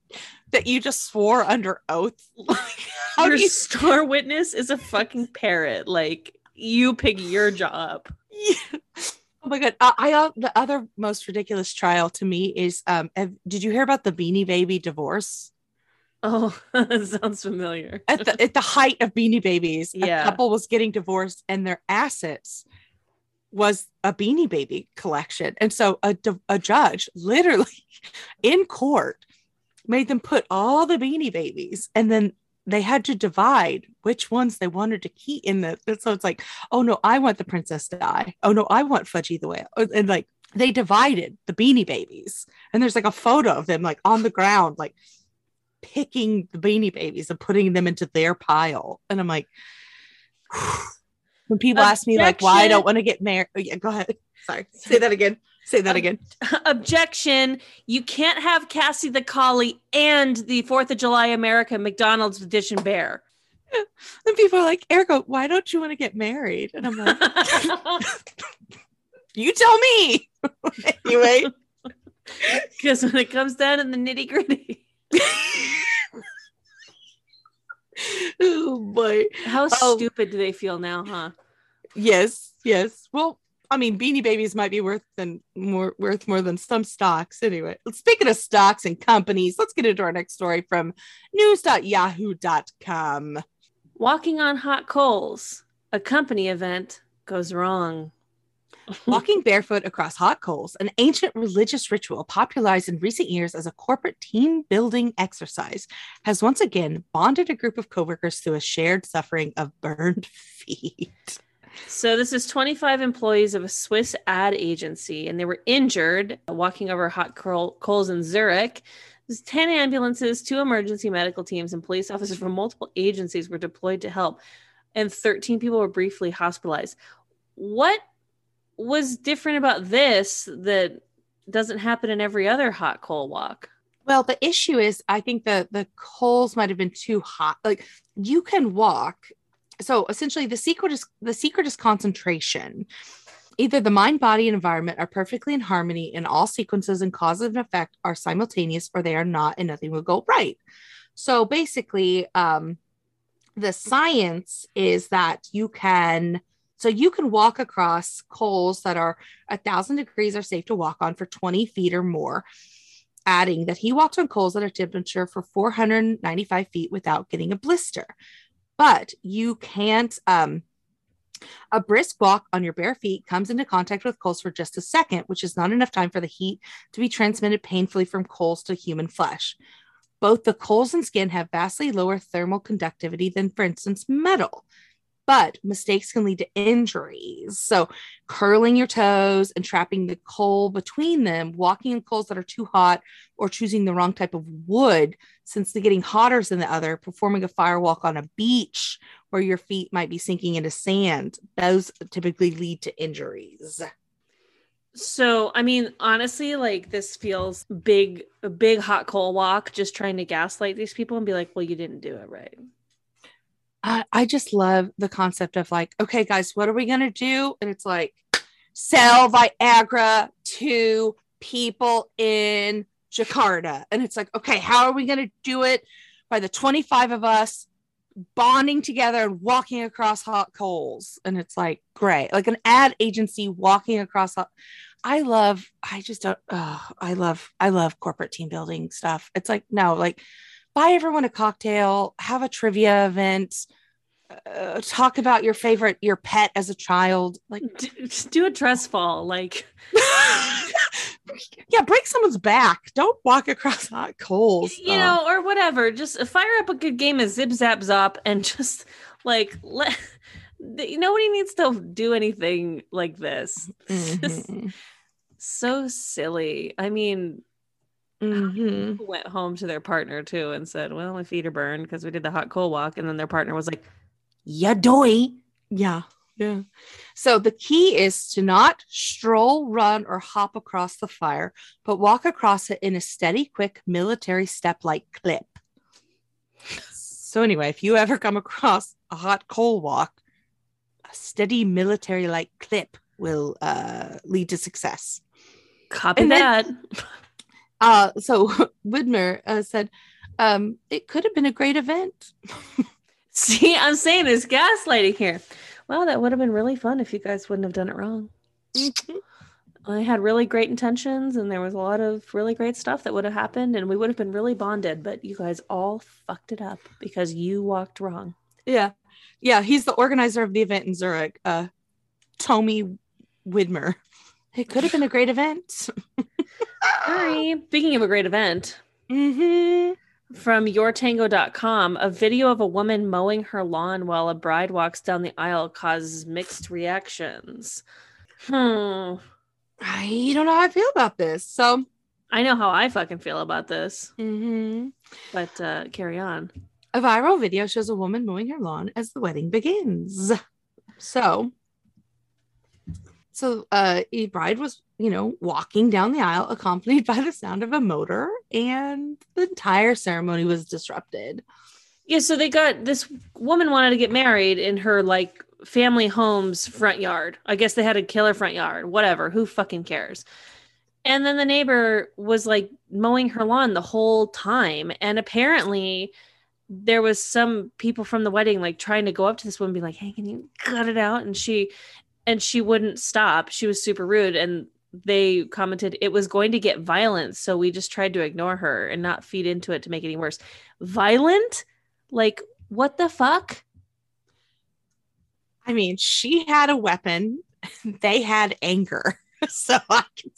that you just swore under oath. Like, how your do you- star witness is a fucking parrot. Like, you pick your jaw up. Yeah. Oh my God. I, I, the other most ridiculous trial to me is, um, have, did you hear about the Beanie Baby divorce? Oh, that sounds familiar. At the, at the height of Beanie Babies, yeah. a couple was getting divorced and their assets was a Beanie Baby collection. And so a, a judge literally in court made them put all the Beanie Babies, and then they had to divide which ones they wanted to keep in the, so it's like, oh no, I want the Princess Di. Oh no, I want Fudgy the Whale. And like, they divided the Beanie Babies, and there's like a photo of them like on the ground, like picking the Beanie Babies and putting them into their pile. And I'm like, when people Objection. ask me like, why I don't want to get married. Oh yeah, go ahead. Sorry. Say that again. Say that Ob- again. Objection. You can't have Cassie the Collie and the fourth of July America McDonald's edition bear. And people are like, Erica, why don't you want to get married? And I'm like, you tell me. Anyway. Because when it comes down to the nitty gritty. Oh boy. How oh. stupid do they feel now, huh? Yes, yes. Well, I mean, Beanie Babies might be worth than more worth more than some stocks. Anyway, speaking of stocks and companies, let's get into our next story from news dot yahoo dot com. Walking on hot coals, a company event goes wrong. Walking barefoot across hot coals, an ancient religious ritual popularized in recent years as a corporate team-building exercise, has once again bonded a group of coworkers through a shared suffering of burned feet. So this is twenty-five employees of a Swiss ad agency, and they were injured walking over hot coals in Zurich. There's ten ambulances, two emergency medical teams, and police officers from multiple agencies were deployed to help. And thirteen people were briefly hospitalized. What was different about this that doesn't happen in every other hot coal walk? Well, the issue is, I think the, the coals might have been too hot. Like, you can walk. So essentially the secret is the secret is concentration. Either the mind, body, and environment are perfectly in harmony and all sequences and cause and effect are simultaneous, or they are not, and nothing will go right. So basically, um, the science is that you can, so you can walk across coals that are a thousand degrees are safe to walk on for twenty feet or more, adding that he walked on coals at a temperature for four hundred ninety-five feet without getting a blister. But you can't, um, a brisk walk on your bare feet comes into contact with coals for just a second, which is not enough time for the heat to be transmitted painfully from coals to human flesh. Both the coals and skin have vastly lower thermal conductivity than, for instance, metal, but mistakes can lead to injuries. So curling your toes and trapping the coal between them, walking in coals that are too hot, or choosing the wrong type of wood, since they're getting hotter than the other, performing a fire walk on a beach where your feet might be sinking into sand. Those typically lead to injuries. So, I mean, honestly, like, this feels big, a big hot coal walk, just trying to gaslight these people and be like, well, you didn't do it right. I just love the concept of, like, okay, guys, what are we going to do? And it's like, sell Viagra to people in Jakarta. And it's like, okay, how are we going to do it? By the twenty-five of us bonding together and walking across hot coals. And it's like, great. Like an ad agency walking across. Hot- I love, I just don't, oh, I love, I love corporate team building stuff. It's like, no, like, buy everyone a cocktail, have a trivia event, uh, talk about your favorite, your pet as a child. Like, do, just do a dress fall. Like, yeah, break someone's back. Don't walk across hot coals, you know, or whatever. Just fire up a good game of zip, zap, zop, and just like, let, nobody needs to do anything like this. Mm-hmm. So silly. I mean, mm-hmm. Went home to their partner too and said, well, my feet are burned because we did the hot coal walk. And then their partner was like, yeah, doy. Yeah. Yeah. So the key is to not stroll, run, or hop across the fire, but walk across it in a steady, quick military step-like clip. So anyway, if you ever come across a hot coal walk, a steady military-like clip will uh, lead to success. Copy and that. Then- Uh, so Widmer uh, said, um, it could have been a great event. See, I'm saying there's gaslighting here. Well, that would have been really fun if you guys wouldn't have done it wrong. Mm-hmm. I had really great intentions and there was a lot of really great stuff that would have happened and we would have been really bonded, but you guys all fucked it up because you walked wrong. Yeah. Yeah. He's the organizer of the event in Zurich. Uh, Tommy Widmer. It could have been a great event. Hi. Speaking of a great event, mm-hmm. From your tango dot com, a video of a woman mowing her lawn while a bride walks down the aisle causes mixed reactions. Hmm. I don't know how I feel about this. So I know how I fucking feel about this. Mm-hmm. But uh, carry on. A viral video shows a woman mowing her lawn as the wedding begins. So. So uh, a bride was, you know, walking down the aisle accompanied by the sound of a motor, and the entire ceremony was disrupted. Yeah. So they got, this woman wanted to get married in her, like, family home's front yard. I guess they had a killer front yard, whatever. Who fucking cares? And then the neighbor was, like, mowing her lawn the whole time. And apparently there was some people from the wedding, like, trying to go up to this woman and be like, hey, can you cut it out? And she... And she wouldn't stop. She was super rude. And they commented, it was going to get violent. So we just tried to ignore her and not feed into it to make it any worse. Violent? Like, what the fuck? I mean, she had a weapon. They had anger. So I can,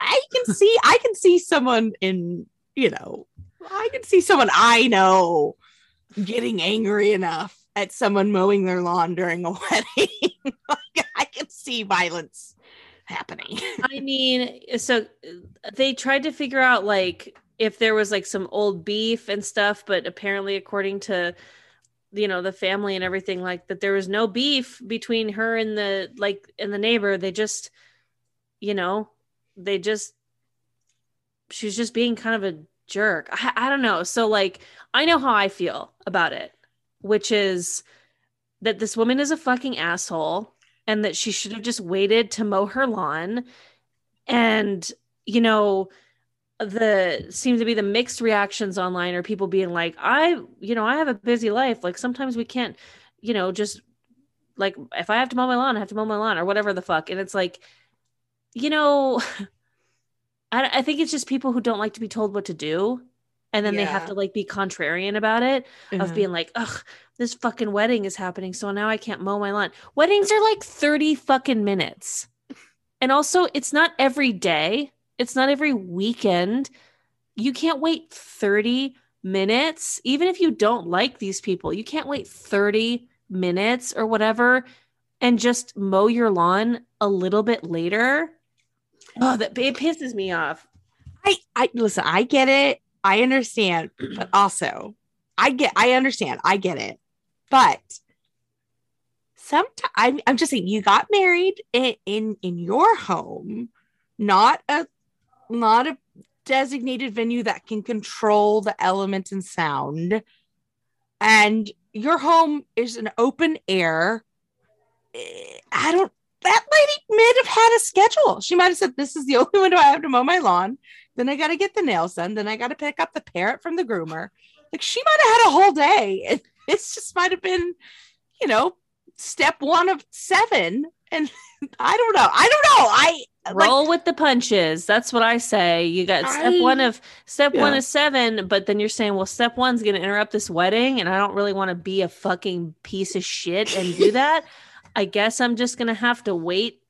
I can see, I can see someone in, you know, I can see someone I know getting angry enough at someone mowing their lawn during a wedding. Like, I can see violence happening. I mean, so they tried to figure out, like, if there was like some old beef and stuff, but apparently according to, you know, the family and everything, like that there was no beef between her and the, like, and the neighbor. They just, you know, they just, she was just being kind of a jerk. I, I don't know. So like, I know how I feel about it, which is that this woman is a fucking asshole and that she should have just waited to mow her lawn. And, you know, the seem to be the mixed reactions online are people being like, I, you know, I have a busy life. Like sometimes we can't, you know, just like, if I have to mow my lawn, I have to mow my lawn or whatever the fuck. And it's like, you know, I, I think it's just people who don't like to be told what to do. And then yeah. they have to like be contrarian about it mm-hmm. of being like, ugh, this fucking wedding is happening. So now I can't mow my lawn. Weddings are like thirty fucking minutes. And also it's not every day. It's not every weekend. You can't wait thirty minutes. Even if you don't like these people, you can't wait thirty minutes or whatever and just mow your lawn a little bit later. Oh, that it pisses me off. I, I listen, I get it. I understand, but also I get, I understand. I get it. But sometimes I'm, I'm just saying you got married in, in, in your home, not a, not a designated venue that can control the element and sound. And your home is an open air. I don't, that lady might have had a schedule. She might have said, this is the only window I have to mow my lawn. Then I got to get the nails done. Then I got to pick up the parrot from the groomer. Like she might have had a whole day. It, it's just might have been, you know, step one of seven. And I don't know. I don't know. I roll like, with the punches. That's what I say. You got step I, one of step yeah. one of seven, but then you're saying, well, step one's going to interrupt this wedding. And I don't really want to be a fucking piece of shit and do that. I guess I'm just going to have to wait,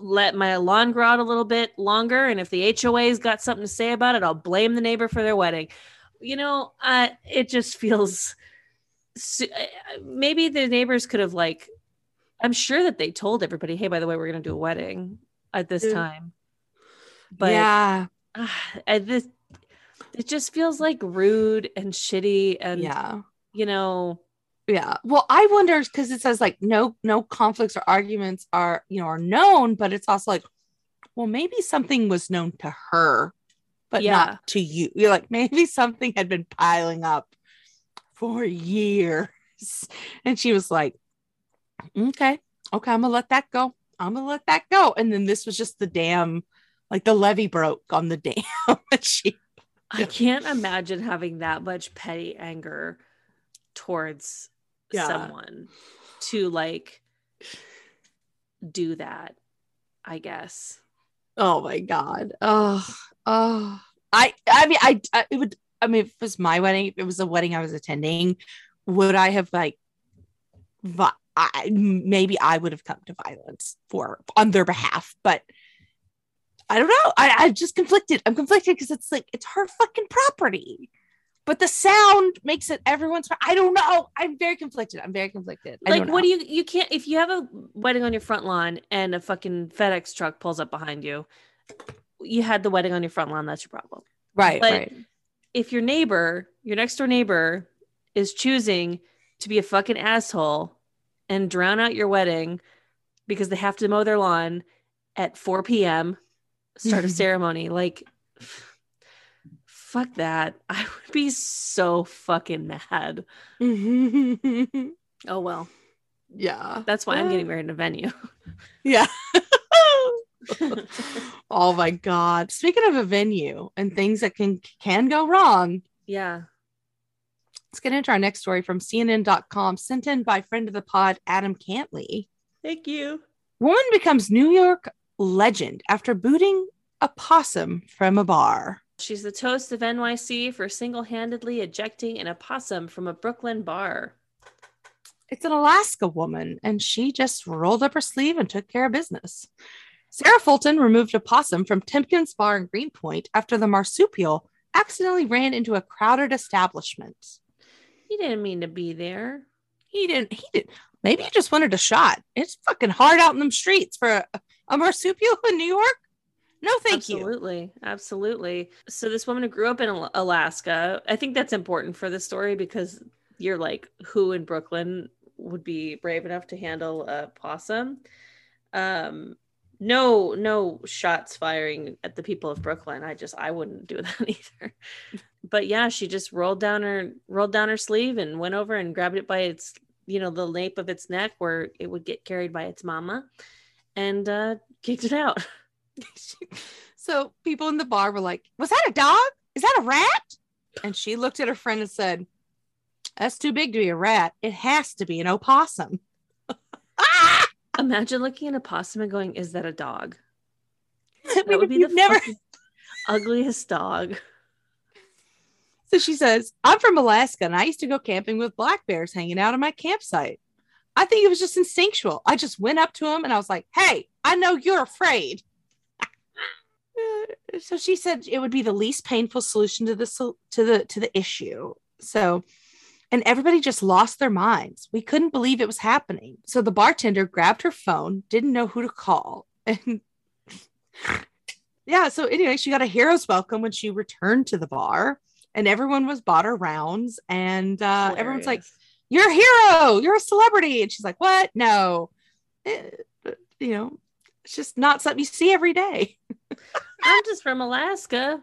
let my lawn grow out a little bit longer. And if the H O A's got something to say about it, I'll blame the neighbor for their wedding. You know, I, it just feels maybe the neighbors could have like, I'm sure that they told everybody, hey, by the way, we're going to do a wedding at this time. But yeah, uh, I, this, it just feels like rude and shitty and, yeah. you know, yeah. Well, I wonder because it says like no, no conflicts or arguments are, you know, are known, but it's also like, well, maybe something was known to her, but yeah. not to you. You're like, maybe something had been piling up for years. And she was like, okay, okay, I'm gonna let that go. I'm gonna let that go. And then this was just the dam, like the levee broke on the dam. And she, I can't imagine having that much petty anger towards Yeah. someone to like do that, I guess. Oh my god. Oh, oh. I I mean I, I it would I mean if it was my wedding, if it was a wedding I was attending, would I have like vi- I, maybe I would have come to violence for on their behalf, but I don't know. I I'm just conflicted. I'm conflicted because it's like it's her fucking property. But the sound makes it everyone's. I don't know. I'm very conflicted. I'm very conflicted. I like, what do you, you can't, if you have a wedding on your front lawn and a fucking FedEx truck pulls up behind you, you had the wedding on your front lawn. That's your problem. Right. But right. if your neighbor, your next door neighbor is choosing to be a fucking asshole and drown out your wedding because they have to mow their lawn at four p.m. start of ceremony, like, fuck that. I would be so fucking mad. Oh, well. Yeah. That's why yeah. I'm getting married in a venue. Yeah. Oh, my God. Speaking of a venue and things that can can go wrong. Yeah. Let's get into our next story from C N N dot com, sent in by friend of the pod, Adam Cantley. Thank you. Woman becomes New York legend after booting a possum from a bar. She's the toast of N Y C for single-handedly ejecting an opossum from a Brooklyn bar. It's an Alaska woman, and she just rolled up her sleeve and took care of business. Sarah Fulton removed a possum from Timken's Bar in Greenpoint after the marsupial accidentally ran into a crowded establishment. He didn't mean to be there. He didn't. He didn't. Maybe he just wanted a shot. It's fucking hard out in them streets for a, a marsupial in New York. No, thank absolutely. you. Absolutely. Absolutely. So this woman who grew up in Alaska, I think that's important for the story because you're like, who in Brooklyn would be brave enough to handle a possum? Um, no, no shots firing at the people of Brooklyn. I just, I wouldn't do that either. But yeah, she just rolled down her, rolled down her sleeve and went over and grabbed it by its, you know, the nape of its neck where it would get carried by its mama and uh, kicked it out. So people in the bar were like, was that a dog? Is that a rat? And she looked at her friend and said, that's too big to be a rat. It has to be an opossum. Ah! Imagine looking at an opossum and going, is that a dog? That would be the never... ugliest dog. So she says, I'm from Alaska and I used to go camping with black bears hanging out on my campsite. I think it was just instinctual. I just went up to him and I was like, hey, I know you're afraid. So she said it would be the least painful solution to the to the to the issue. So, and everybody just lost their minds. We couldn't believe it was happening. So the bartender grabbed her phone, didn't know who to call, and yeah. So anyway, she got a hero's welcome when she returned to the bar, and everyone was bought her rounds, and uh, everyone's like, "You're a hero. You're a celebrity." And she's like, "What? No, it, you know, it's just not something you see every day." I'm just from Alaska.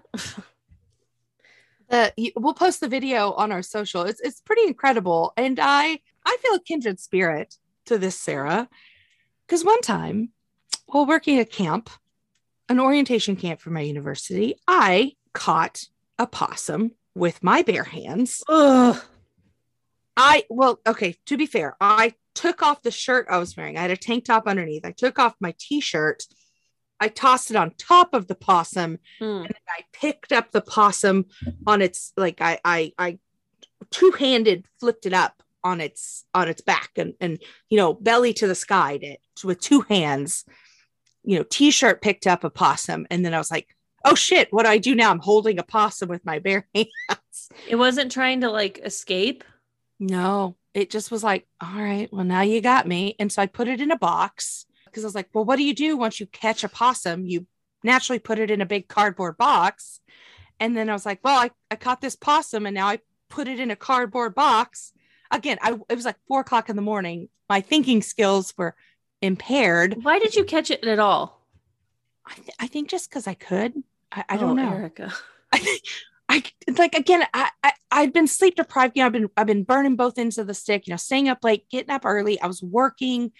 uh, we'll post the video on our social. It's it's pretty incredible. And I, I feel a kindred spirit to this, Sarah, because one time while working at camp, an orientation camp for my university, I caught a possum with my bare hands. Ugh. I, well, okay, to be fair, I took off the shirt I was wearing. I had a tank top underneath. I took off my t-shirt. I tossed it on top of the possum mm. and then I picked up the possum on its, like I, I, I two-handed flipped it up on its, on its back and, and, you know, belly to the sky did, with two hands, you know, t-shirt picked up a possum. And then I was like, oh shit, what do I do now? I'm holding a possum with my bare hands. It wasn't trying to like escape. No, it just was like, all right, well now you got me. And so I put it in a box. Because I was like, well, what do you do once you catch a possum? You naturally put it in a big cardboard box. And then I was like, well, I, I caught this possum and now I put it in a cardboard box. Again, I it was like four o'clock in the morning. My thinking skills were impaired. Why did you catch it at all? I, th- I think just because I could. I, I oh, don't know. Erica. I, I like again, I, I I'd been sleep deprived. You know, I've been I've been burning both ends of the stick, you know, staying up late, getting up early. I was working.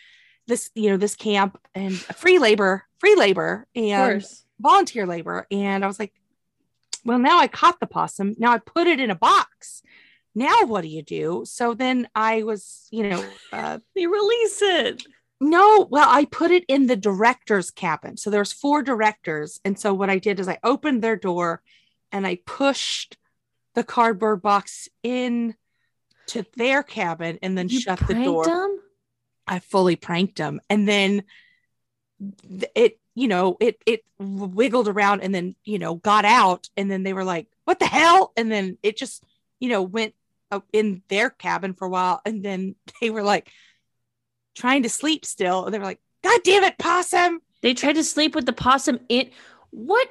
This, you know, this camp and free labor, free labor and volunteer labor. And I was like, well, now I caught the possum. Now I put it in a box. Now what do you do? So then I was, you know, uh, you release it. No, well, I put it in the director's cabin. So there's four directors. And so what I did is I opened their door and I pushed the cardboard box in to their cabin and then you shut the door. Them? I fully pranked him. And then it, you know, it, it wiggled around and then, you know, got out and then they were like, what the hell? And then it just, you know, went up in their cabin for a while. And then they were like trying to sleep still. And they were like, God damn it, possum. They tried to sleep with the possum. It, what,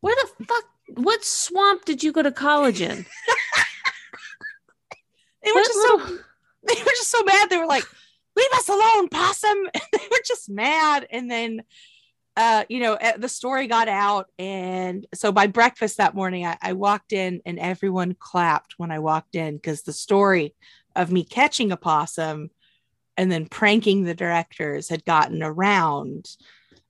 where the fuck, what swamp did you go to college in? They were what just little- so, they were just so mad. They were like, leave us alone, possum. They were just mad. And then, uh, you know, the story got out. And so by breakfast that morning, I, I walked in and everyone clapped when I walked in because the story of me catching a possum and then pranking the directors had gotten around.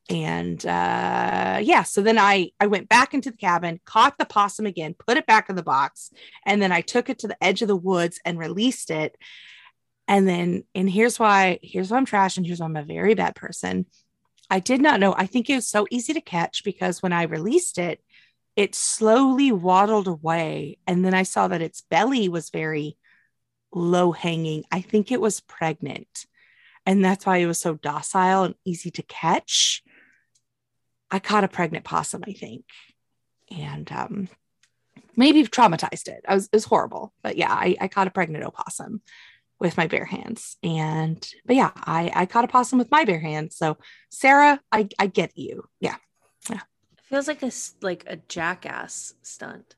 And uh, yeah, so then I, I went back into the cabin, caught the possum again, put it back in the box. And then I took it to the edge of the woods and released it. And then, and here's why, here's why I'm trash and here's why I'm a very bad person. I did not know. I think it was so easy to catch because when I released it, it slowly waddled away. And then I saw that its belly was very low hanging. I think it was pregnant. And that's why it was so docile and easy to catch. I caught a pregnant possum, I think. And um, maybe traumatized it. I was, it was horrible. But yeah, I, I caught a pregnant opossum with my bare hands. And, but yeah, I, I caught a possum with my bare hands. So Sarah, I, I get you. Yeah. Yeah. feels like a like a Jackass stunt,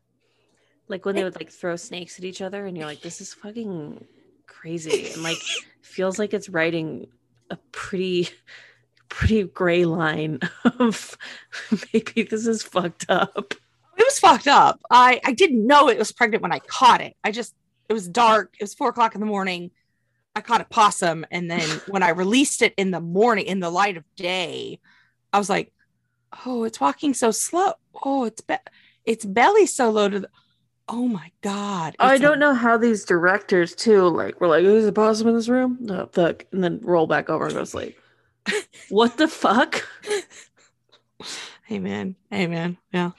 like when they would like throw snakes at each other, and you're like, this is fucking crazy, and like feels like it's riding a pretty pretty gray line of maybe this is fucked up. It was fucked up. I, I didn't know it was pregnant when I caught it. I just, it was dark. It was four o'clock in the morning. I caught a possum. And then when I released it in the morning, in the light of day, I was like, oh, it's walking so slow. Oh, it's, be- it's belly so low to the, oh my God. I don't a- know how these directors too, like, were like, oh, there's a possum in this room. No, fuck. And then roll back over and go to sleep. What the fuck? Amen. Amen. Yeah.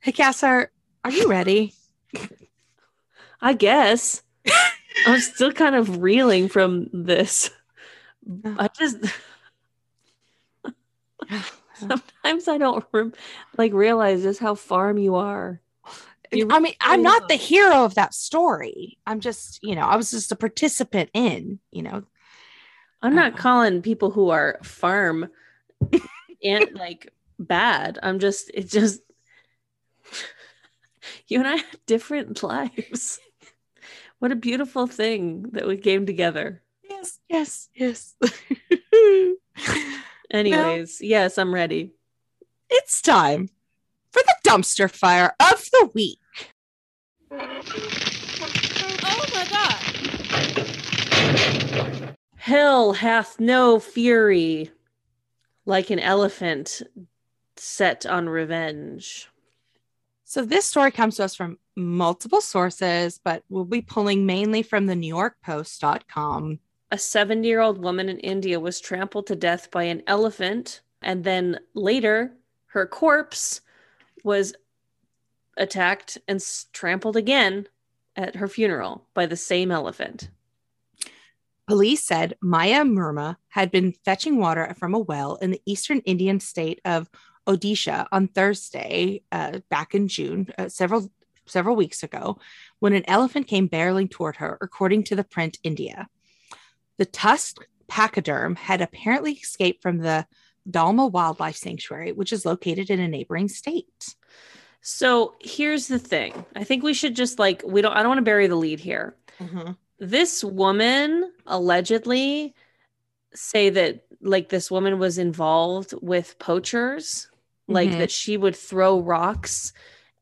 Hey, Cass, are, are you ready? I guess. I'm still kind of reeling from this. I just... Sometimes I don't re- like realize just how far you are. You I mean, I'm not are. the hero of that story. I'm just, you know, I was just a participant in, you know. I'm not uh, calling people who are farm and like bad. I'm just, it's just... You and I have different lives. What a beautiful thing that we came together. Yes, yes, yes. Anyways, now, yes, I'm ready. It's time for the dumpster fire of the week. Oh my God. Hell hath no fury like an elephant set on revenge. So this story comes to us from multiple sources, but we'll be pulling mainly from the New York Post dot com. A seventy-year-old woman in India was trampled to death by an elephant, and then later her corpse was attacked and trampled again at her funeral by the same elephant. Police said Maya Murma had been fetching water from a well in the eastern Indian state of Odisha on Thursday, uh, back in June, uh, several several weeks ago, when an elephant came barreling toward her, according to the print India. The tusked pachyderm had apparently escaped from the Dalma Wildlife Sanctuary, which is located in a neighboring state. So here's the thing. I think we should just like, we don't, I don't want to bury the lead here. Mm-hmm. This woman allegedly say that like this woman was involved with poachers, like mm-hmm. that she would throw rocks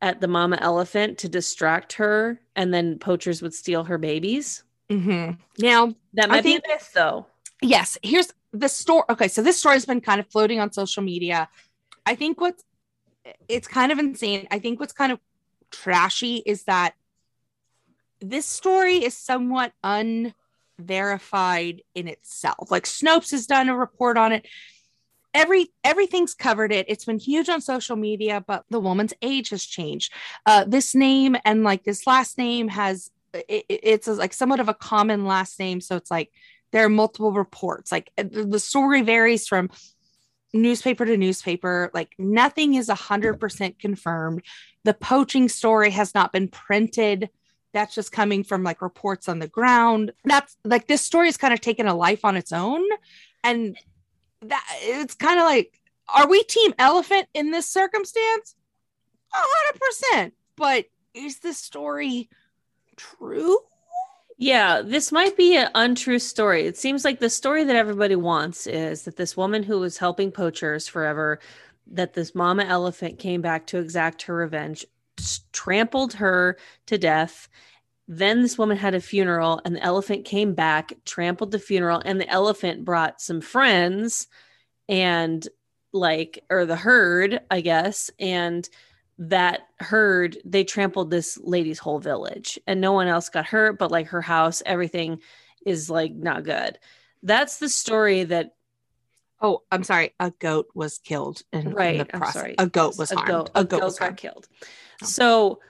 at the mama elephant to distract her, and then poachers would steal her babies. Mm-hmm. Now that might I think, be a myth, though. Yes, here's the story. Okay, so this story has been kind of floating on social media. I think what's it's kind of insane. I think what's kind of trashy is that this story is somewhat un. verified in itself. Like Snopes has done a report on it. Every everything's covered it. It's been huge on social media, but the woman's age has changed. Uh, this name and like this last name has it, it's like somewhat of a common last name. So it's like there are multiple reports. Like the story varies from newspaper to newspaper. Like nothing is a hundred percent confirmed. The poaching story has not been printed. That's just coming from like reports on the ground. That's like this story is kind of taken a life on its own. And that it's kind of like, are we team elephant in this circumstance? A hundred percent. But is this story true? Yeah, this might be an untrue story. It seems like the story that everybody wants is that this woman who was helping poachers forever, that this mama elephant came back to exact her revenge, trampled her to death. Then this woman had a funeral, and the elephant came back, trampled the funeral, and the elephant brought some friends and like, or the herd, I guess. And that herd, they trampled this lady's whole village, and no one else got hurt, but like her house, everything is like not good. That's the story that, oh, I'm sorry. A goat was killed. In, right. In the process. I'm sorry. A goat was a harmed. Goat, a, a goat, goat was got harmed. killed. Oh. So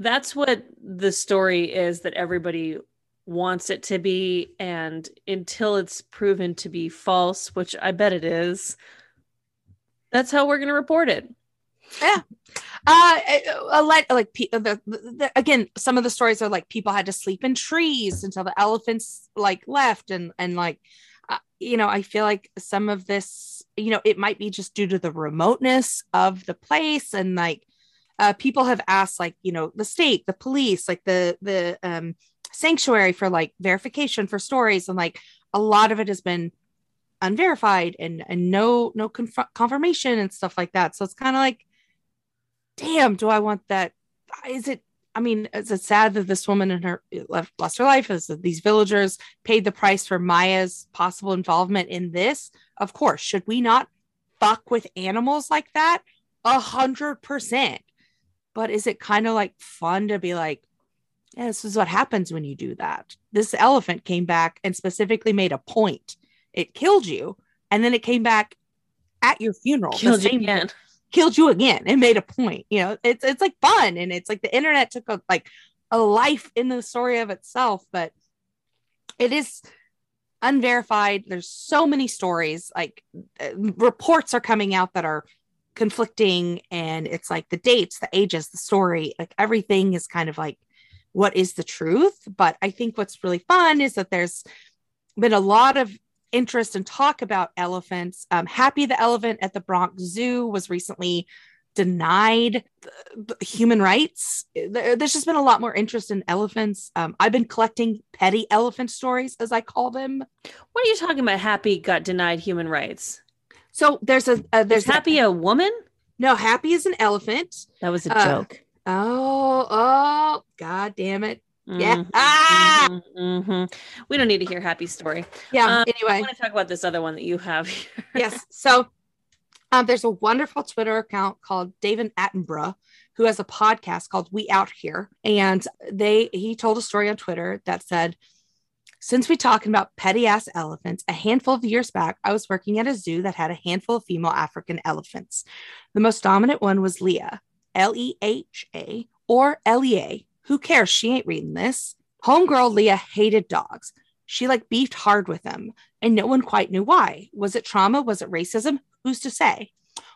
that's what the story is that everybody wants it to be. And until it's proven to be false, which I bet it is, that's how we're going to report it. Yeah. Uh, like, like the, the, again, some of the stories are like people had to sleep in trees until the elephants like left and, and like, Uh, you know, I feel like some of this, you know, it might be just due to the remoteness of the place. And like, uh, people have asked, like, you know, the state, the police, like the, the um, sanctuary for like verification for stories. And like, a lot of it has been unverified and, and no, no conf- confirmation and stuff like that. So it's kind of like, damn, do I want that? Is it, I mean, is it sad that this woman and her left, lost her life? Is that these villagers paid the price for Maya's possible involvement in this? Of course. Should we not fuck with animals like that? A hundred percent. But is it kind of like fun to be like, yeah, this is what happens when you do that. This elephant came back and specifically made a point. It killed you. And then it came back at your funeral. Killed you again. Killed you again and made a point. You know, it's it's like fun, and it's like the internet took a, like a life in the story of itself, but it is unverified. There's so many stories, like uh, reports are coming out that are conflicting, and it's like the dates, the ages, the story, like everything is kind of like, what is the truth? But I think what's really fun is that there's been a lot of interest and talk about elephants. Um, Happy the elephant at the Bronx Zoo was recently denied human rights. There's just been a lot more interest in elephants. Um, I've been collecting petty elephant stories, as I call them. What are you talking about? Happy got denied human rights. So there's a uh, there's is Happy a, a woman? No, Happy is an elephant. That was a uh, joke. Oh, oh, God damn it. Yeah. Mm-hmm, ah! mm-hmm, mm-hmm. We don't need to hear Happy's story. Yeah. Um, anyway, I want to talk about this other one that you have here. Yes. So um, there's a wonderful Twitter account called David Attenborough, who has a podcast called We Out Here. And they he told a story on Twitter that said, since we're talking about petty ass elephants, a handful of years back, I was working at a zoo that had a handful of female African elephants. The most dominant one was Leah, L E H A or L E A. Who cares? She ain't reading this. Homegirl Leah hated dogs. She like beefed hard with them, and no one quite knew why. Was it trauma? Was it racism? Who's to say?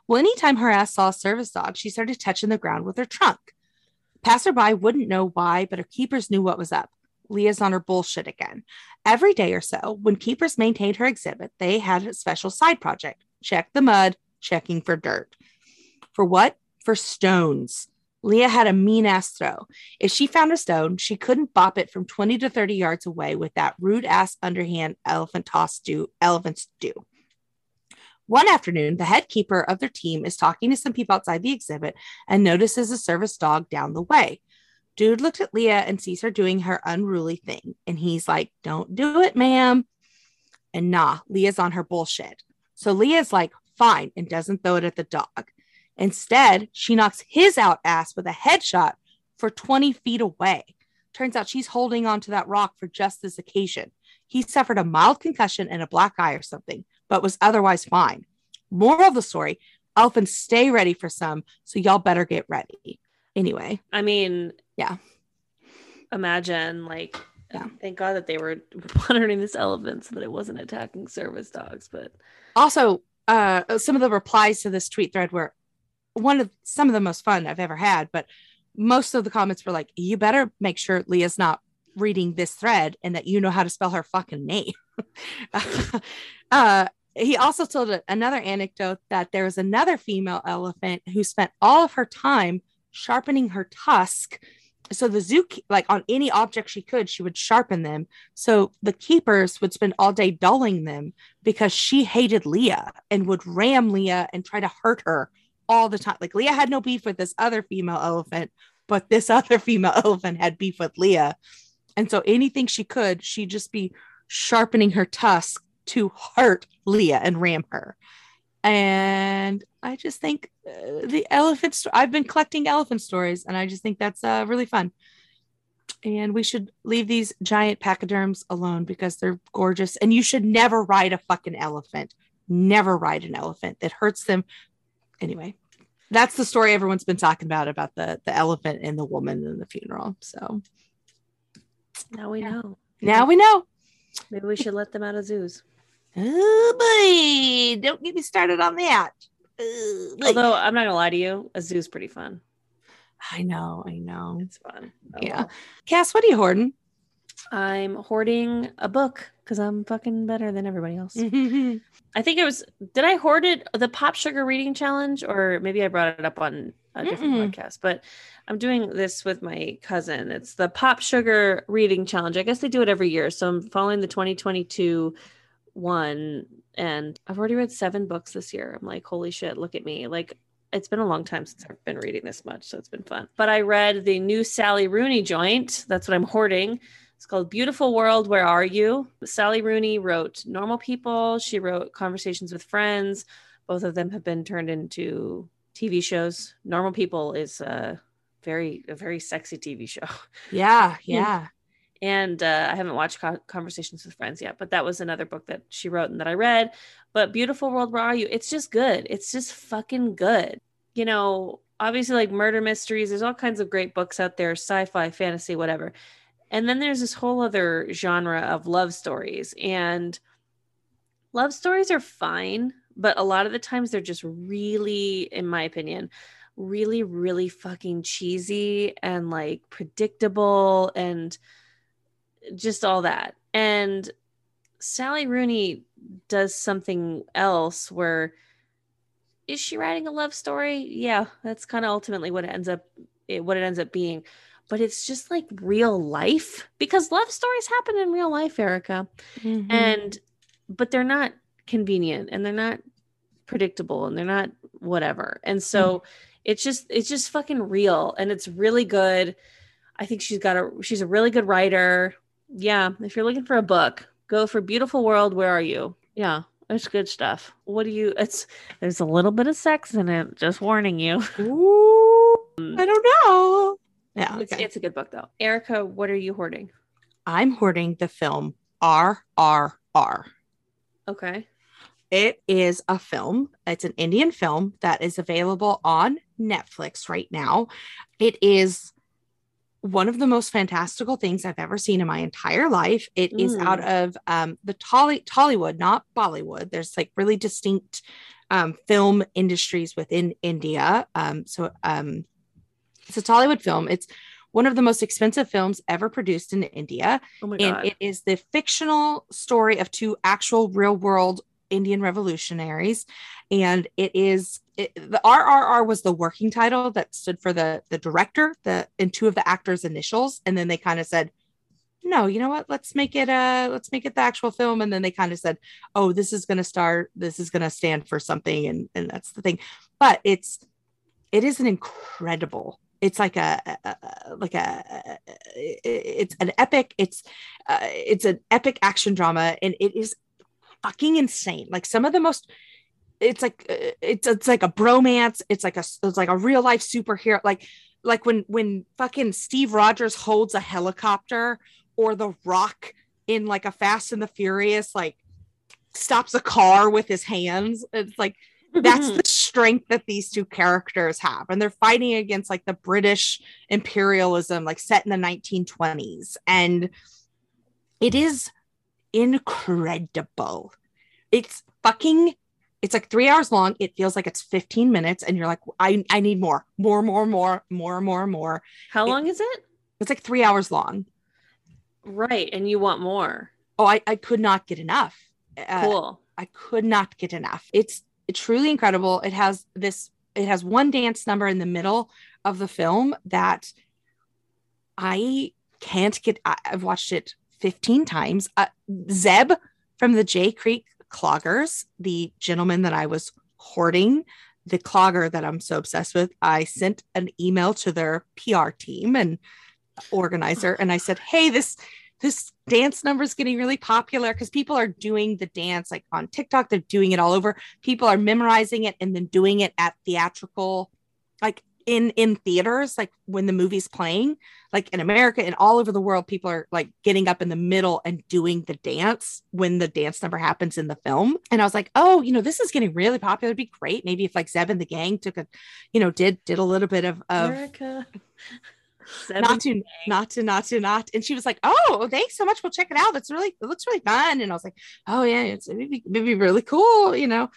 Well, anytime her ass saw a service dog, she started touching the ground with her trunk. Passerby wouldn't know why, but her keepers knew what was up. Leah's on her bullshit again. Every day or so, when keepers maintained her exhibit, they had a special side project. Check the mud, checking for dirt. For what? For stones. Leah had a mean ass throw. If she found a stone, she couldn't bop it from twenty to thirty yards away with that rude ass underhand elephant toss do elephants do. One afternoon, the head keeper of their team is talking to some people outside the exhibit and notices a service dog down the way. Dude looked at Leah and sees her doing her unruly thing. And he's like, don't do it, ma'am. And nah, Leah's on her bullshit. So Leah's like, fine, and doesn't throw it at the dog. Instead, she knocks his out ass with a headshot for twenty feet away. Turns out she's holding onto that rock for just this occasion. He suffered a mild concussion and a black eye or something, but was otherwise fine. Moral of the story, elephants stay ready for some, so y'all better get ready. Anyway. I mean, yeah. Imagine, like, yeah. Thank God that they were monitoring this elephant so that it wasn't attacking service dogs. But also, uh, some of the replies to this tweet thread were, one of some of the most fun I've ever had, but most of the comments were like, you better make sure Leah's not reading this thread and that you know how to spell her fucking name. uh, he also told another anecdote that there was another female elephant who spent all of her time sharpening her tusk. So the zoo, like on any object she could, she would sharpen them. So the keepers would spend all day dulling them because she hated Leah and would ram Leah and try to hurt her all the time. Like Leah had no beef with this other female elephant, but this other female elephant had beef with Leah. And so anything she could, she'd just be sharpening her tusk to hurt Leah and ram her. And I just think uh, the elephant, sto- I've been collecting elephant stories, and I just think that's uh, really fun. And we should leave these giant pachyderms alone because they're gorgeous. And you should never ride a fucking elephant. Never ride an elephant. It hurts them. Anyway, that's the story everyone's been talking about, about the, the elephant and the woman and the funeral. So now we know. Now we know. Maybe we should let them out of zoos. Oh, boy. Don't get me started on that. Oh, although I'm not going to lie to you, a zoo's pretty fun. I know. I know. It's fun. Oh, yeah. Well. Cass, what are you hoarding? I'm hoarding a book because I'm fucking better than everybody else. I think it was, did I hoard it? The Pop Sugar Reading Challenge, or maybe I brought it up on a different Mm-mm. podcast, but I'm doing this with my cousin. It's the Pop Sugar Reading Challenge. I guess they do it every year. So I'm following the twenty twenty-two one, and I've already read seven books this year. I'm like, holy shit, look at me. Like, it's been a long time since I've been reading this much, so it's been fun. But I read the new Sally Rooney joint. That's what I'm hoarding. It's called Beautiful World, Where Are You? Sally Rooney wrote Normal People. She wrote Conversations with Friends. Both of them have been turned into T V shows. Normal People is a very, a very sexy T V show. Yeah, yeah. And uh, I haven't watched Co- Conversations with Friends yet, but that was another book that she wrote and that I read. But Beautiful World, Where Are You? It's just good. It's just fucking good. You know, obviously like murder mysteries, there's all kinds of great books out there, sci-fi, fantasy, whatever. And then there's this whole other genre of love stories, and love stories are fine, but a lot of the times they're just really, in my opinion, really, really fucking cheesy and like predictable and just all that. And Sally Rooney does something else where, is she writing a love story? Yeah, that's kind of ultimately what it ends up, what it ends up being. But it's just like real life, because love stories happen in real life, Erica. Mm-hmm. And, but they're not convenient and they're not predictable and they're not whatever. And so mm. it's just, it's just fucking real. And it's really good. I think she's got a, she's a really good writer. Yeah. If you're looking for a book, go for Beautiful World. Where Are You? Yeah. It's good stuff. What do you, it's, there's a little bit of sex in it. Just warning you. Ooh, I don't know. Yeah, okay. it's, it's a good book though. Erica, what are you hoarding? I'm hoarding the film R R R. Okay. It is a film. It's an Indian film that is available on Netflix right now. It is one of the most fantastical things I've ever seen in my entire life. It mm. is out of um, the Tolly- Tollywood, not Bollywood. There's like really distinct um, film industries within India. Um, so, um, It's a Tollywood film. It's one of the most expensive films ever produced in India. Oh my God. And it is the fictional story of two actual real world Indian revolutionaries. And it is it, the R R R was the working title that stood for the, the director, the, and two of the actors' initials. And then they kind of said, no, you know what? Let's make it uh let's make it the actual film. And then they kind of said, oh, this is going to star. This is going to stand for something. And, and that's the thing. But it's, it is an incredible, it's like a, a, a like a, a it's an epic it's uh, it's an epic action drama, and it is fucking insane. Like some of the most, it's like it's it's like a bromance, it's like a it's like a real life superhero, like like when when fucking Steve Rogers holds a helicopter, or The Rock in like a Fast and the Furious like stops a car with his hands. It's like that's the strength that these two characters have, and they're fighting against like the British imperialism, like set in the nineteen twenties, and it is incredible. It's fucking, it's like three hours long. It feels like it's fifteen minutes, and you're like, I, I need more, more, more, more, more, more, more. How it, long is it? It's like three hours long. Right, and you want more. Oh, I, I could not get enough. Cool. Uh, I could not get enough. It's It's truly incredible. It has this, it has one dance number in the middle of the film that I can't get. I, I've watched it fifteen times. Uh, Zeb from the J Creek Cloggers, the gentleman that I was hoarding, the clogger that I'm so obsessed with, I sent an email to their P R team and organizer. And I said, hey, this, this dance number is getting really popular because people are doing the dance like on TikTok. They're doing it all over. People are memorizing it and then doing it at theatrical, like in, in theaters, like when the movie's playing, like in America and all over the world, people are like getting up in the middle and doing the dance when the dance number happens in the film. And I was like, oh, you know, this is getting really popular. It'd be great. Maybe if like Zeb and the gang took a, you know, did, did a little bit of, of America. Not to, not to, not to, not. And she was like, oh, thanks so much. We'll check it out. That's really, it looks really fun. And I was like, oh yeah, it's maybe, maybe really cool, you know?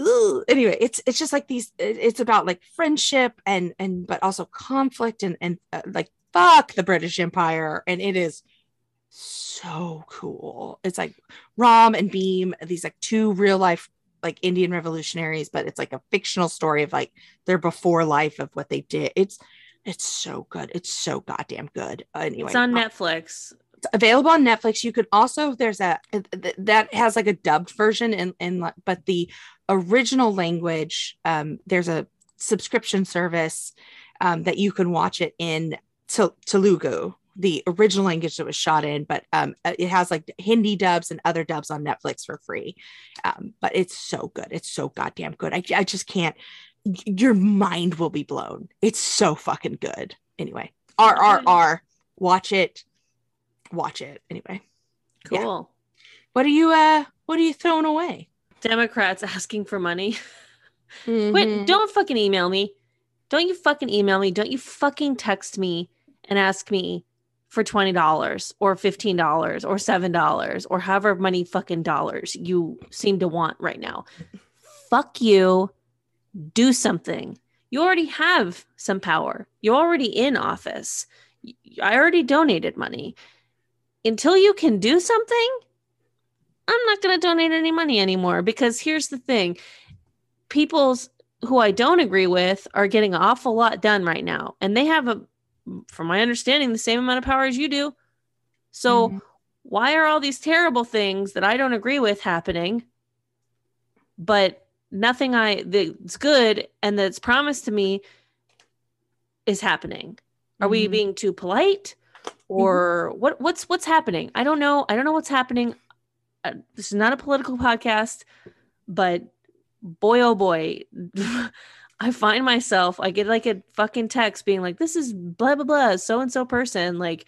Ooh. Anyway, it's it's just like these. It's about like friendship and and but also conflict and and uh, like fuck the British Empire, and it is so cool. It's like Rom and Beam, these like two real life like Indian revolutionaries, but it's like a fictional story of like their before life of what they did. It's it's so good. It's so goddamn good. Anyway, it's on Netflix. It's available on Netflix. You can also, there's a that has like a dubbed version, and and but the original language, um, there's a subscription service um, that you can watch it in Tel- Telugu, the original language that was shot in, but um, it has like Hindi dubs and other dubs on Netflix for free. Um, but it's so good. It's so goddamn good. I, I just can't, your mind will be blown. It's so fucking good. Anyway, R R R, watch it, watch it. Anyway. Cool. Yeah. What are you, uh, what are you throwing away? Democrats asking for money. Mm-hmm. Wait, don't fucking email me. Don't you fucking email me. Don't you fucking text me and ask me for twenty dollars or fifteen dollars or seven dollars or however many fucking dollars you seem to want right now. Fuck you. Do something. You already have some power. You're already in office. I already donated money. Until you can do something, I'm not going to donate any money anymore, because here's the thing. People's who I don't agree with are getting an awful lot done right now. And they have a, from my understanding, the same amount of power as you do. So mm-hmm. why are all these terrible things that I don't agree with happening, but nothing I that's good and that's promised to me is happening? Are mm-hmm. we being too polite, or mm-hmm. what? What's what's happening? I don't know. I don't know what's happening. Uh, this is not a political podcast, but boy, oh boy. I find myself, I get like a fucking text being like, this is blah, blah, blah, so-and-so person, like,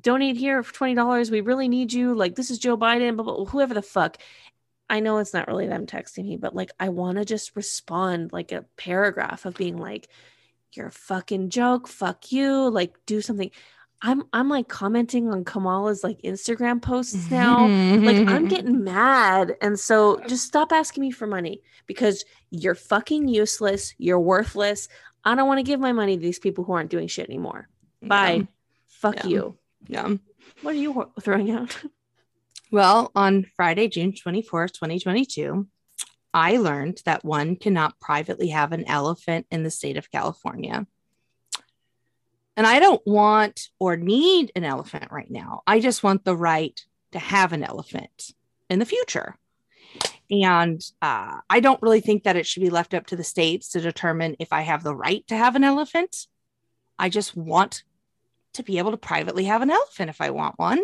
donate here for twenty dollars. We really need you. Like, this is Joe Biden, blah, blah, whoever the fuck. I know it's not really them texting me, but like, I want to just respond like a paragraph of being like, you're a fucking joke. Fuck you. Like, do something. I'm, I'm like commenting on Kamala's like Instagram posts now. Like, I'm getting mad. And so just stop asking me for money, because you're fucking useless. You're worthless. I don't want to give my money to these people who aren't doing shit anymore. Bye. Yum. Fuck Yum. you. Yum. What are you throwing out? Well, on Friday, June twenty-fourth, twenty twenty-two, I learned that one cannot privately have an elephant in the state of California. And I don't want or need an elephant right now. I just want the right to have an elephant in the future. And uh, I don't really think that it should be left up to the states to determine if I have the right to have an elephant. I just want to be able to privately have an elephant if I want one.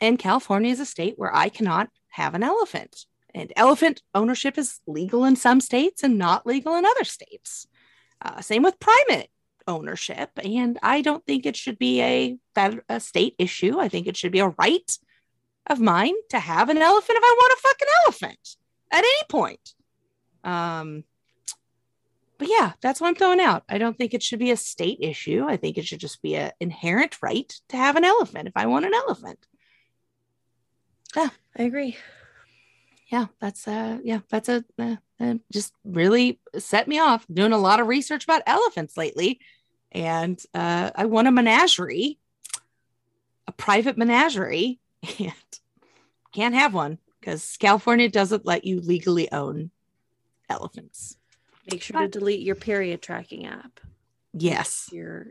And California is a state where I cannot have an elephant. And elephant ownership is legal in some states and not legal in other states. Uh, same with primate ownership, and I don't think it should be a that a state issue. I think it should be a right of mine to have an elephant if I want a fucking elephant at any point. Um, but yeah, that's what I'm throwing out. I don't think it should be a state issue. I think it should just be an inherent right to have an elephant if I want an elephant. Yeah, I agree. Yeah, that's uh, yeah, that's a uh, uh, just really set me off doing a lot of research about elephants lately. And uh, I want a menagerie, a private menagerie, and can't have one because California doesn't let you legally own elephants. Make sure to delete your period tracking app. Yes. If you're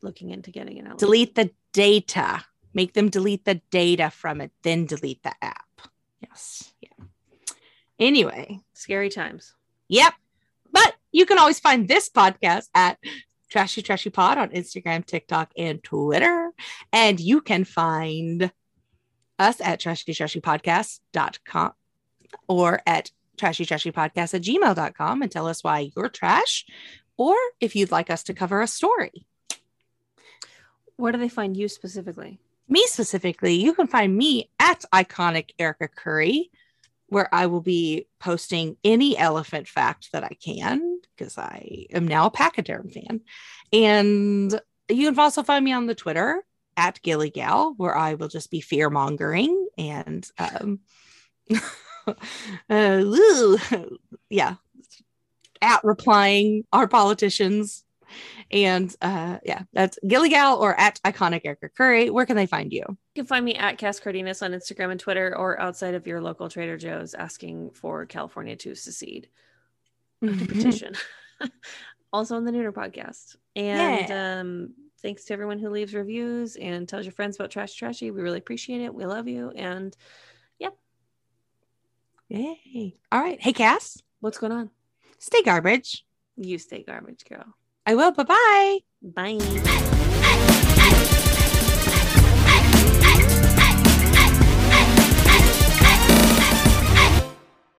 looking into getting an elephant. Delete the data. Make them delete the data from it, then delete the app. Yes. Yeah. Anyway. Scary times. Yep. But you can always find this podcast at Trashy Trashy Pod on Instagram, TikTok, and Twitter. And you can find us at trashy trashy podcast dot com or at trashy trashy podcast at gmail dot com and tell us why you're trash, or if you'd like us to cover a story. Where do they find you specifically? Me specifically, you can find me at Iconic Erica Curry, where I will be posting any elephant fact that I can, because I am now a pachyderm fan. And you can also find me on the Twitter at Gilly Gal, where I will just be fear mongering and um, uh, yeah, at replying our politicians. And uh, yeah, that's Gilligal or at Iconic Erica Curry. Where can they find you? You can find me at Cass Cardenas on Instagram and Twitter, or outside of your local Trader Joe's asking for California to secede. Mm-hmm. To petition. Also on the Nooner podcast. And yeah. um, thanks to everyone who leaves reviews and tells your friends about Trash Trashy. We really appreciate it. We love you. And yeah. Yay. All right. Hey, Cass. What's going on? Stay garbage. You stay garbage, girl. I will. Bye-bye. Bye.